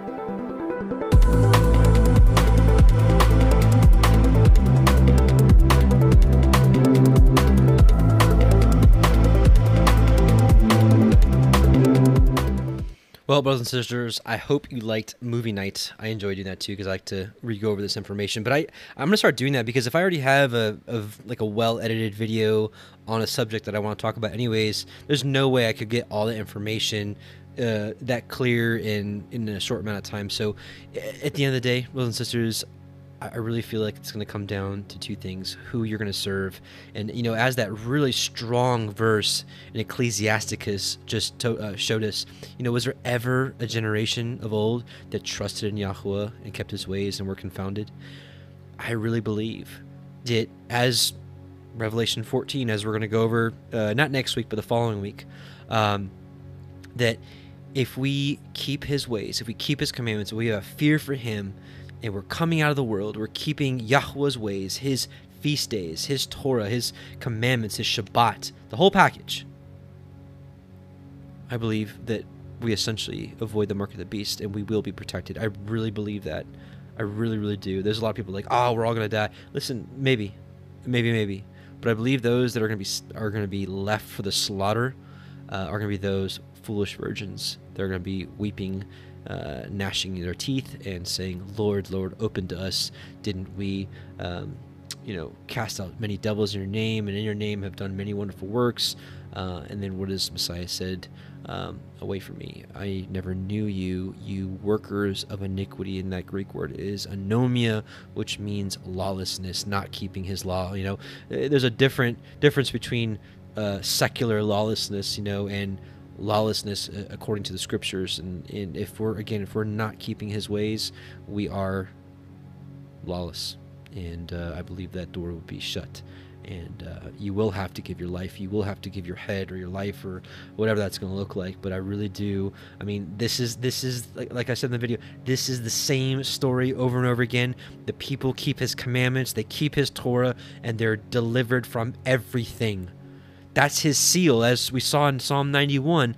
Well, brothers and sisters, I hope you liked movie night. I enjoy doing that too because I like to re-go over this information. But I'm going to start doing that because if I already have a well-edited video on a subject that I want to talk about anyways, there's no way I could get all the information that clear in a short amount of time. So at the end of the day, brothers and sisters, I really feel like it's going to come down to two things: who you're going to serve. And, you know, as that really strong verse in Ecclesiasticus just showed us, you know, was there ever a generation of old that trusted in Yahuwah and kept his ways and were confounded? I really believe that, as Revelation 14, as we're going to go over, not next week, but the following week, that if we keep his ways, if we keep his commandments, we have a fear for him, and we're coming out of the world, we're keeping Yahuwah's ways, his feast days, his Torah, his commandments, his Shabbat, the whole package, I believe that we essentially avoid the mark of the beast and we will be protected. I really believe that. I really, really do. There's a lot of people like, oh, we're all going to die. Listen, maybe. But I believe those that are going to be left for the slaughter are going to be those foolish virgins. They're going to be weeping, gnashing their teeth and saying, Lord, Lord, open to us. Didn't we, cast out many devils in your name, and in your name have done many wonderful works? And then what is Messiah said? Away from me, I never knew you, you workers of iniquity. And that Greek word is anomia, which means lawlessness, not keeping his law. You know, there's a difference between secular lawlessness, you know, and lawlessness according to the scriptures. And if we're not keeping his ways, we are lawless. And I believe that door will be shut. And you will have to give your life. You will have to give your head or your life or whatever that's going to look like. But I really do. I mean, this is like I said in the video, this is the same story over and over again. The people keep his commandments. They keep his Torah, and they're delivered from everything. That's his seal. As we saw in Psalm 91,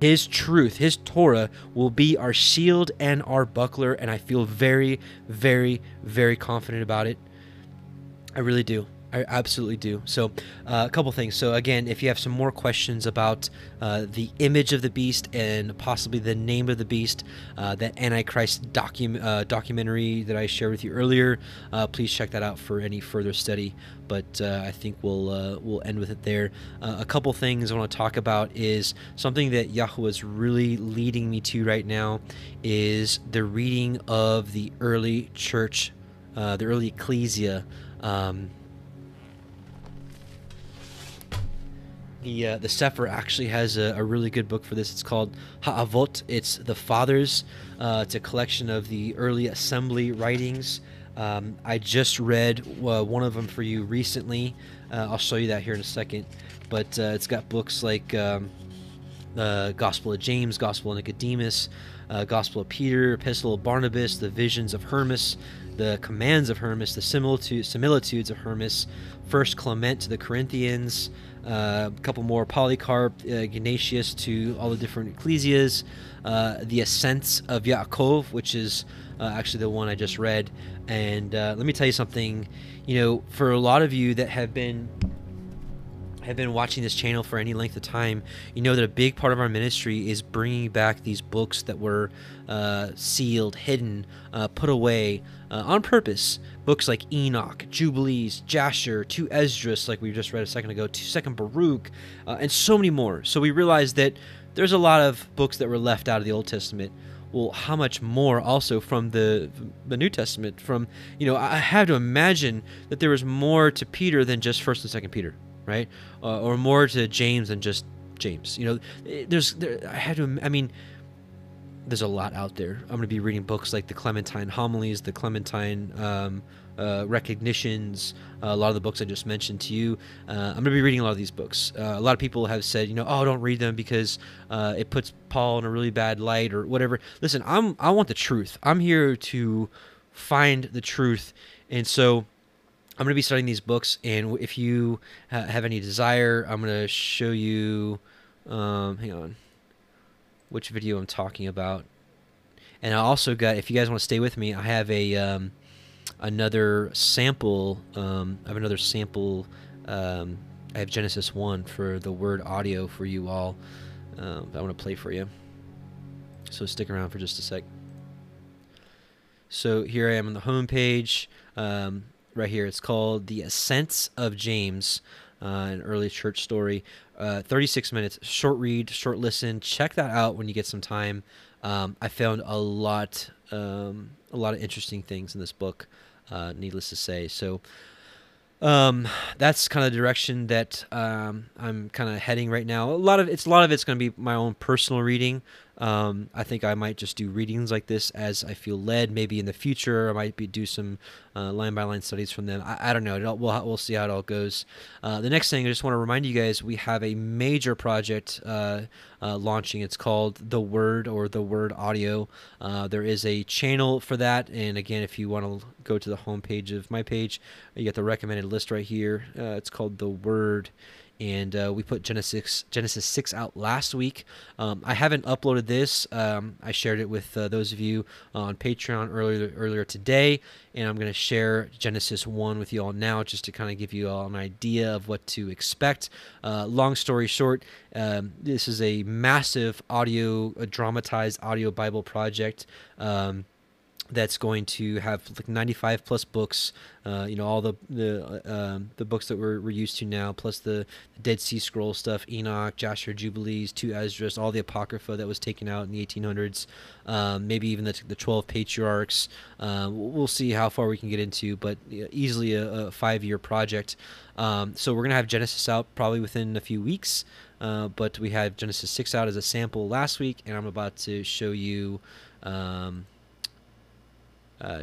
his truth, his Torah, will be our shield and our buckler. And I feel very, very, very confident about it. I really do. I absolutely do. So a couple things. So again, if you have some more questions about the image of the beast and possibly the name of the beast, that Antichrist documentary that I shared with you earlier, please check that out for any further study. But I think we'll end with it there. A couple things I want to talk about is something that Yahuwah is really leading me to right now is the reading of the early church, the early ecclesia, the Sefer actually has a really good book for this. It's called Ha'avot. It's the Fathers. It's a collection of the early assembly writings. I just read one of them for you recently. I'll show you that here in a second. But it's got books like Gospel of James, Gospel of Nicodemus, Gospel of Peter, Epistle of Barnabas, the Visions of Hermas, the Commands of Hermas, the Similitudes of Hermas, First Clement to the Corinthians, a couple more, Polycarp, Ignatius to all the different ecclesias, the Ascents of Yaakov, which is actually the one I just read. And let me tell you something, you know, for a lot of you that have been watching this channel for any length of time, you know that a big part of our ministry is bringing back these books that were sealed, hidden, put away on purpose. Books like Enoch, Jubilees, Jasher, 2 Esdras, like we just read a second ago, 2 Baruch, and so many more. So we realized that there's a lot of books that were left out of the Old Testament. Well, how much more also from the New Testament? From, you know, I have to imagine that there was more to Peter than just 1st and 2nd Peter, right? Or more to James than just James. You know, there's a lot out there. I'm going to be reading books like the Clementine Homilies, the Clementine Recognitions, a lot of the books I just mentioned to you. I'm going to be reading a lot of these books. A lot of people have said, you know, oh, don't read them because it puts Paul in a really bad light or whatever. Listen, I want the truth. I'm here to find the truth. And so I'm going to be studying these books, and if you have any desire, I'm going to show you, hang on, which video I'm talking about. And I also got, if you guys want to stay with me, I have a another sample, I have Genesis 1 for the Word audio for you all. I want to play for you, so stick around for just a sec. So here I am on the home page, right here. It's called The Ascents of James, an early church story. 36 minutes, short read, short listen. Check that out when you get some time. I found a lot of interesting things in this book, needless to say. So that's kind of the direction that I'm kind of heading right now. A lot of it's going to be my own personal reading. I think I might just do readings like this as I feel led. Maybe in the future I might do some line-by-line studies from them. I don't know. We'll see how it all goes. The next thing I just want to remind you guys, we have a major project launching. It's called The Word or The Word Audio. There is a channel for that. And again, if you want to go to the homepage of my page, you get the recommended list right here. It's called The Word. And we put Genesis 6 out last week. I haven't uploaded this. I shared it with those of you on Patreon earlier today, and I'm going to share Genesis 1 with you all now, just to kind of give you all an idea of what to expect. Long story short, this is a massive dramatized audio Bible project. that's going to have like 95 plus books, you know, all the books that we're used to now, plus the Dead Sea Scroll stuff, Enoch, Joshua Jubilees, 2 Esdras, all the Apocrypha that was taken out in the 1800s, maybe even the 12 Patriarchs. We'll see how far we can get into, but easily a 5-year project. So we're going to have Genesis out probably within a few weeks, but we had Genesis 6 out as a sample last week, and I'm about to show you...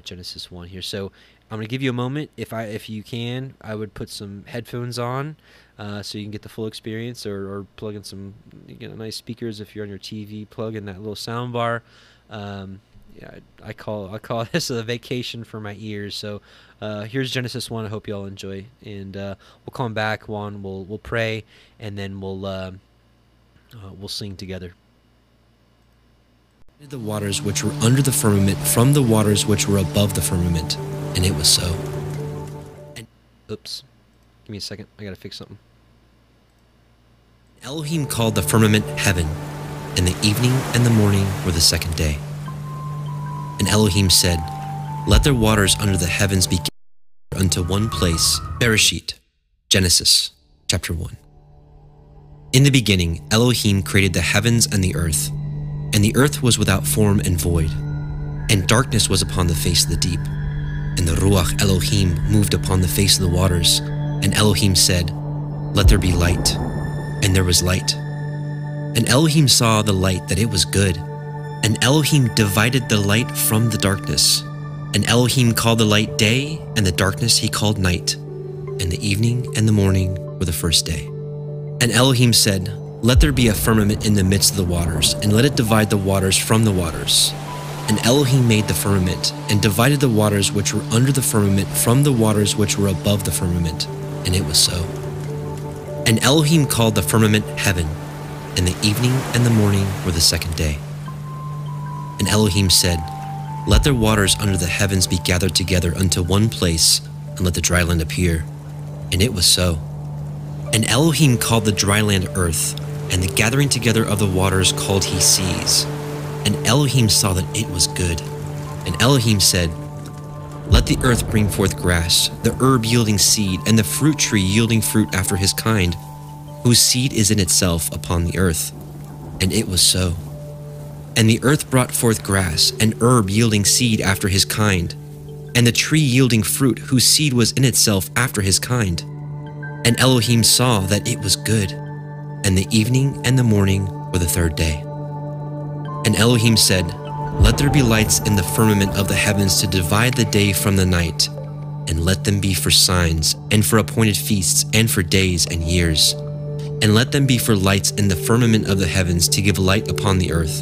Genesis 1 here. So I'm gonna give you a moment. If you can, I would put some headphones on so you can get the full experience, or plug in some, you know, nice speakers. If you're on your TV, plug in that little sound bar. Yeah, I call this a vacation for my ears. So here's Genesis 1. I hope you all enjoy, and we'll come back. Juan, we'll pray, and then we'll sing together. The waters which were under the firmament from the waters which were above the firmament, and it was so. And oops, give me a second, I gotta fix something. Elohim called the firmament heaven, and the evening and the morning were the second day. And Elohim said, let their waters under the heavens be gathered unto one place. Bereshit, Genesis chapter 1. In the beginning Elohim created the heavens and the earth. And the earth was without form and void, and darkness was upon the face of the deep. And the Ruach Elohim moved upon the face of the waters, and Elohim said, let there be light. And there was light. And Elohim saw the light that it was good. And Elohim divided the light from the darkness. And Elohim called the light day, and the darkness he called night. And the evening and the morning were the first day. And Elohim said, let there be a firmament in the midst of the waters, and let it divide the waters from the waters. And Elohim made the firmament, and divided the waters which were under the firmament from the waters which were above the firmament, and it was so. And Elohim called the firmament heaven, and the evening and the morning were the second day. And Elohim said, let their waters under the heavens be gathered together unto one place, and let the dry land appear. And it was so. And Elohim called the dry land earth, and the gathering together of the waters called he seas. And Elohim saw that it was good. And Elohim said, let the earth bring forth grass, the herb yielding seed, and the fruit tree yielding fruit after his kind, whose seed is in itself upon the earth. And it was so. And the earth brought forth grass, an herb yielding seed after his kind, and the tree yielding fruit, whose seed was in itself after his kind. And Elohim saw that it was good. And the evening and the morning were the third day. And Elohim said, let there be lights in the firmament of the heavens to divide the day from the night, and let them be for signs, and for appointed feasts, and for days and years. And let them be for lights in the firmament of the heavens to give light upon the earth.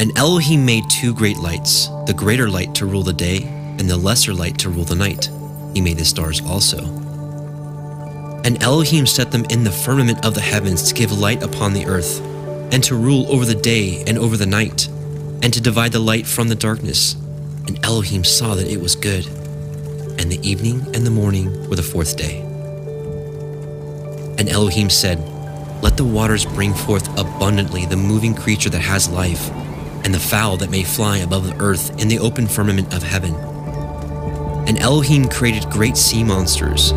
And Elohim made two great lights, the greater light to rule the day, and the lesser light to rule the night. He made the stars also. And Elohim set them in the firmament of the heavens to give light upon the earth, and to rule over the day and over the night, and to divide the light from the darkness. And Elohim saw that it was good. And the evening and the morning were the fourth day. And Elohim said, let the waters bring forth abundantly the moving creature that has life, and the fowl that may fly above the earth in the open firmament of heaven. And Elohim created great sea monsters,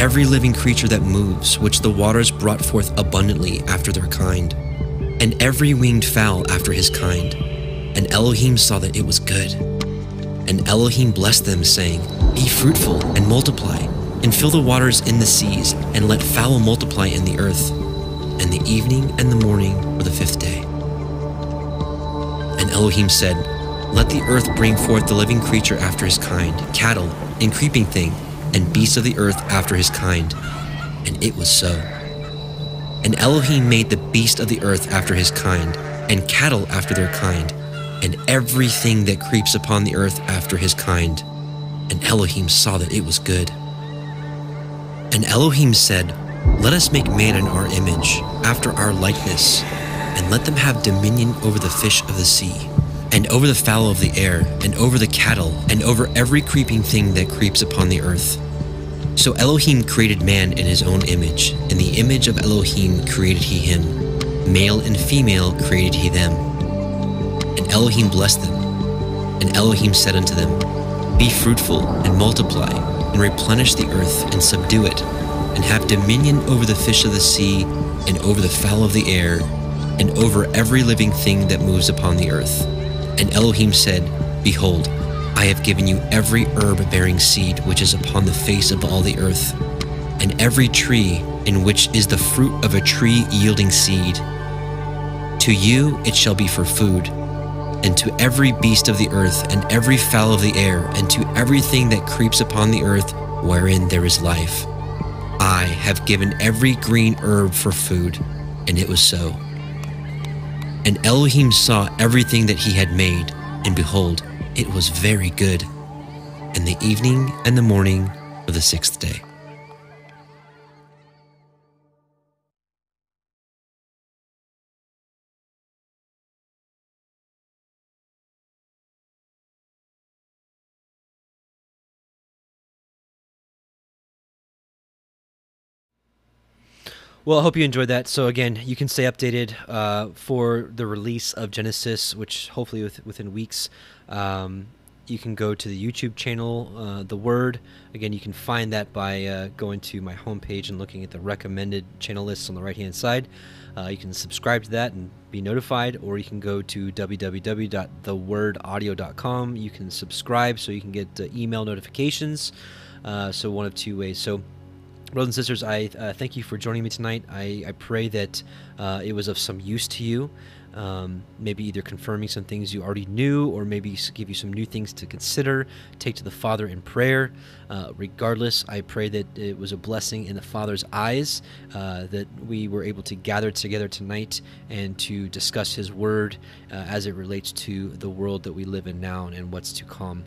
every living creature that moves, which the waters brought forth abundantly after their kind, and every winged fowl after his kind. And Elohim saw that it was good. And Elohim blessed them, saying, be fruitful and multiply, and fill the waters in the seas, and let fowl multiply in the earth. And the evening and the morning were the fifth day. And Elohim said, let the earth bring forth the living creature after his kind, cattle and creeping thing, and beasts of the earth after his kind. And it was so. And Elohim made the beast of the earth after his kind, and cattle after their kind, and everything that creeps upon the earth after his kind. And Elohim saw that it was good. And Elohim said, let us make man in our image, after our likeness, and let them have dominion over the fish of the sea, and over the fowl of the air, and over the cattle, and over every creeping thing that creeps upon the earth. So Elohim created man in his own image. In the image of Elohim created he him. Male and female created he them. And Elohim blessed them. And Elohim said unto them, Be fruitful, and multiply, and replenish the earth, and subdue it, and have dominion over the fish of the sea, and over the fowl of the air, and over every living thing that moves upon the earth. And Elohim said, Behold, I have given you every herb bearing seed which is upon the face of all the earth, and every tree in which is the fruit of a tree yielding seed. To you it shall be for food, and to every beast of the earth, and every fowl of the air, and to everything that creeps upon the earth, wherein there is life. I have given every green herb for food, and it was so. And Elohim saw everything that he had made, and behold, it was very good. And the evening and the morning of the sixth day. Well, I hope you enjoyed that. So again, you can stay updated for the release of Genesis, which hopefully within weeks. You can go to the YouTube channel, The Word. Again, you can find that by going to my homepage and looking at the recommended channel lists on the right-hand side. You can subscribe to that and be notified, or you can go to www.thewordaudio.com. You can subscribe so you can get email notifications. So one of two ways. So, brothers and sisters, I thank you for joining me tonight. I pray that it was of some use to you, maybe either confirming some things you already knew or maybe give you some new things to consider, take to the Father in prayer. Regardless, I pray that it was a blessing in the Father's eyes that we were able to gather together tonight and to discuss His Word as it relates to the world that we live in now and what's to come.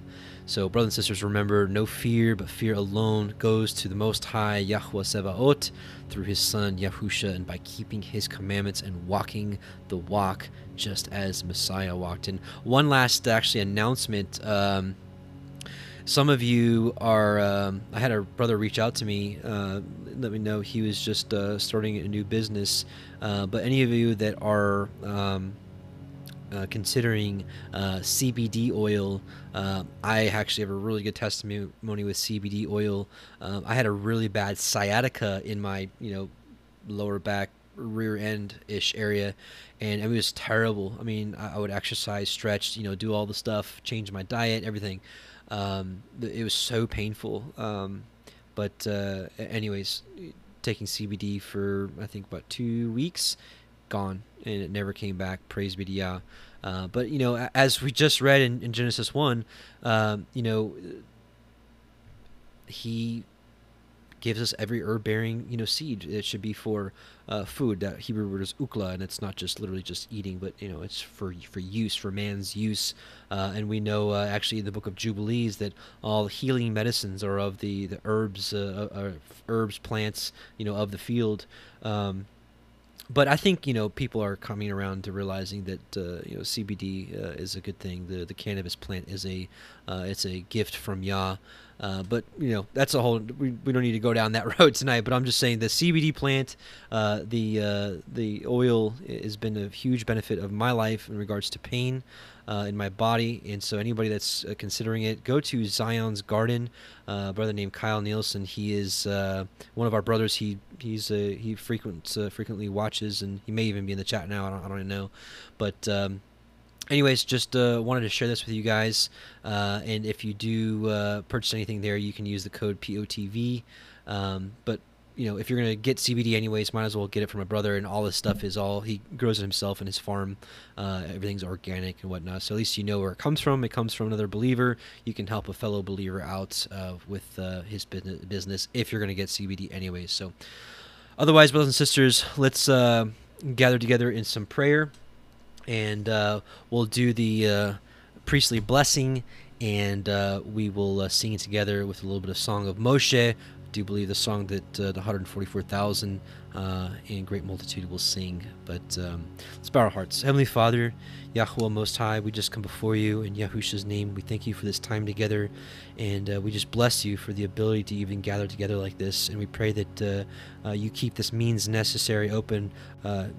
So, brothers and sisters, remember, no fear, but fear alone goes to the Most High, Yahuwah Sebaot, through His Son, Yahusha, and by keeping His commandments and walking the walk, just as Messiah walked. And one last, actually, announcement. Some of you are... I had a brother reach out to me, let me know. He was just starting a new business. But any of you that are... considering CBD oil, I actually have a really good testimony with CBD oil. I had a really bad sciatica in my, lower back, rear end-ish area, and it was terrible. I mean, I would exercise, stretch, do all the stuff, change my diet, everything. It was so painful. But anyways, taking CBD for, I think, about 2 weeks, gone, and it never came back. Praise be to Yah. But as we just read in Genesis 1, He gives us every herb bearing seed. It should be for food. That Hebrew word is ukla, and it's not just literally just eating, but it's for use, for man's use. And we know actually in the book of Jubilees that all healing medicines are of the herbs, plants of the field. But I think people are coming around to realizing that CBD is a good thing. The cannabis plant is it's a gift from Yah. But that's a whole. We don't need to go down that road tonight. But I'm just saying the CBD plant, the oil has been a huge benefit of my life in regards to pain in my body. And so anybody that's considering it, go to Zion's Garden. A brother named Kyle Nielsen. He is one of our brothers. He frequently watches, and he may even be in the chat now. I don't even know, but. Anyways, just wanted to share this with you guys, and if you do purchase anything there, you can use the code POTV, but if you're going to get CBD anyways, might as well get it from a brother, and all this stuff is all, he grows it himself in his farm, everything's organic and whatnot, so at least you know where it comes from. It comes from another believer. You can help a fellow believer out with his business if you're going to get CBD anyways. So otherwise, brothers and sisters, let's gather together in some prayer. And we'll do the priestly blessing, and we will sing it together with a little bit of Song of Moshe do believe the song that the 144,000 in great multitude will sing. But let's bow our hearts. Heavenly Father, Yahuwah Most High, we just come before you in Yahusha's name. We thank you for this time together, and we just bless you for the ability to even gather together like this. And we pray that you keep this means necessary open,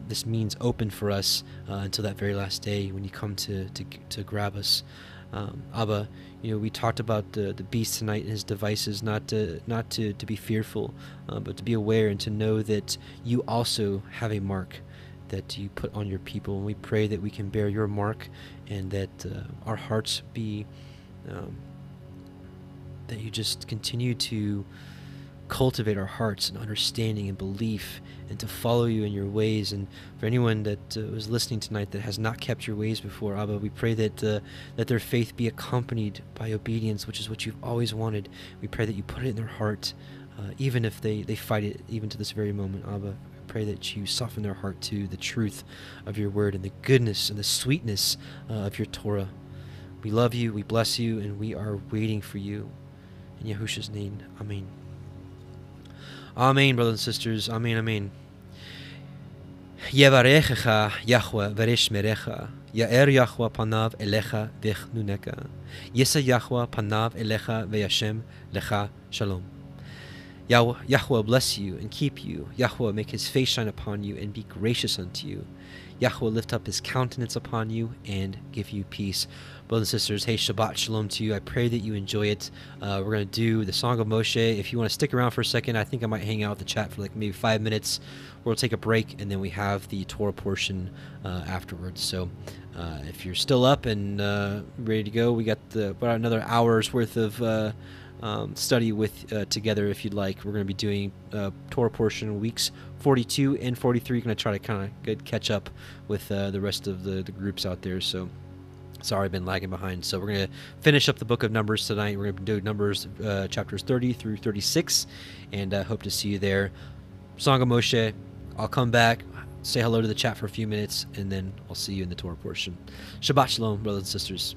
this means open for us until that very last day when you come to grab us. Abba, you know, we talked about the beast tonight and his devices, not to be fearful, but to be aware and to know that you also have a mark that you put on your people. And we pray that we can bear your mark, and that our hearts be, that you just continue to cultivate our hearts and understanding and belief, and to follow you in your ways. And for anyone that was listening tonight that has not kept your ways before, Abba, we pray that that their faith be accompanied by obedience, which is what you've always wanted. We pray that you put it in their heart, even if they fight it, even to this very moment, Abba. We pray that you soften their heart to the truth of your word and the goodness and the sweetness of your Torah. We love you, we bless you, and we are waiting for you. In Yahusha's name, Amen. Amen, brothers and sisters. Amen, amen. Yevarechecha Yahuwah vereshmerecha. Ya'er Yahuwah panav elecha vichnuneka. Yesa Yahuwah panav elecha ve'yashem lecha shalom. Yahuwah bless you and keep you. Yahuwah make his face shine upon you and be gracious unto you. Yahuwah lift up his countenance upon you and give you peace. Brothers and sisters, hey, Shabbat Shalom to you. I pray that you enjoy it. We're going to do the Song of Moshe. If you want to stick around for a second, I think I might hang out with the chat for like maybe 5 minutes. We'll take a break, and then we have the Torah portion afterwards. So if you're still up and ready to go, we got about another hour's worth of study with together if you'd like. We're going to be doing Torah portion weeks 42 and 43. Going to try to kind of good catch up with the rest of the groups out there. So sorry, I've been lagging behind. So we're going to finish up the book of Numbers tonight. We're going to do Numbers chapters 30 through 36, and I hope to see you there. Song of Moshe. I'll come back, say hello to the chat for a few minutes, and then I'll see you in the Torah portion. Shabbat Shalom, brothers and sisters.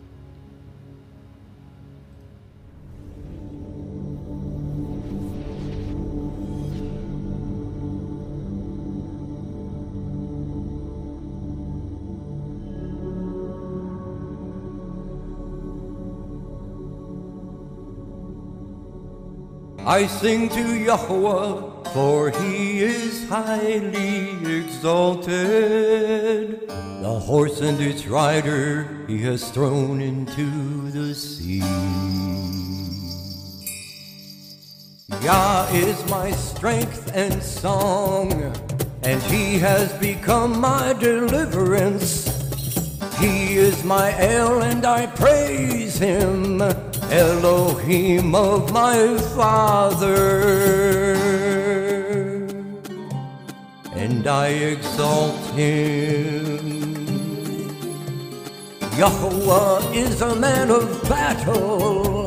I sing to Yahuwah, for he is highly exalted. The horse and its rider he has thrown into the sea. Yah is my strength and song, and he has become my deliverance. He is my El, and I praise him, Elohim of my father, and I exalt him. Yahuwah is a man of battle,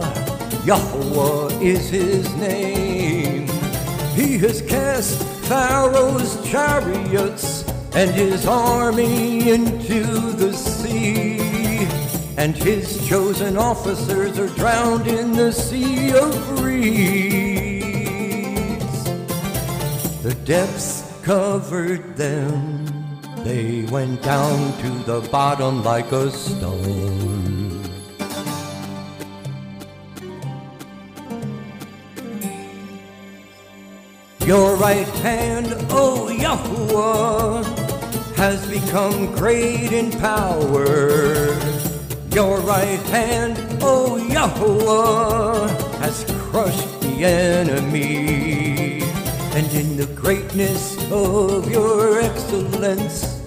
Yahuwah is his name. He has cast Pharaoh's chariots and his army into the sea. And his chosen officers are drowned in the sea of reeds. The depths covered them. They went down to the bottom like a stone. Your right hand, O Yahuwah, has become great in power. Your right hand, O Yahuwah, has crushed the enemy. And in the greatness of your excellence,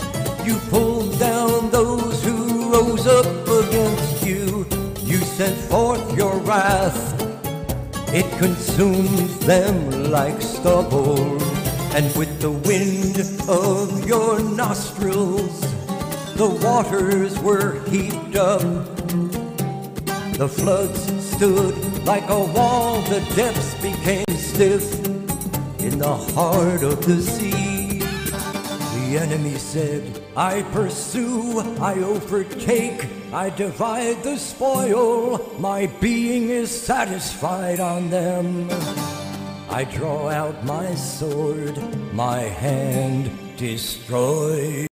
you pulled down those who rose up against you. You sent forth your wrath. It consumed them like stubble. And with the wind of your nostrils, the waters were heaped up. The floods stood like a wall. The depths became stiff in the heart of the sea. The enemy said, I pursue, I overtake, I divide the spoil. My being is satisfied on them. I draw out my sword, my hand destroyed.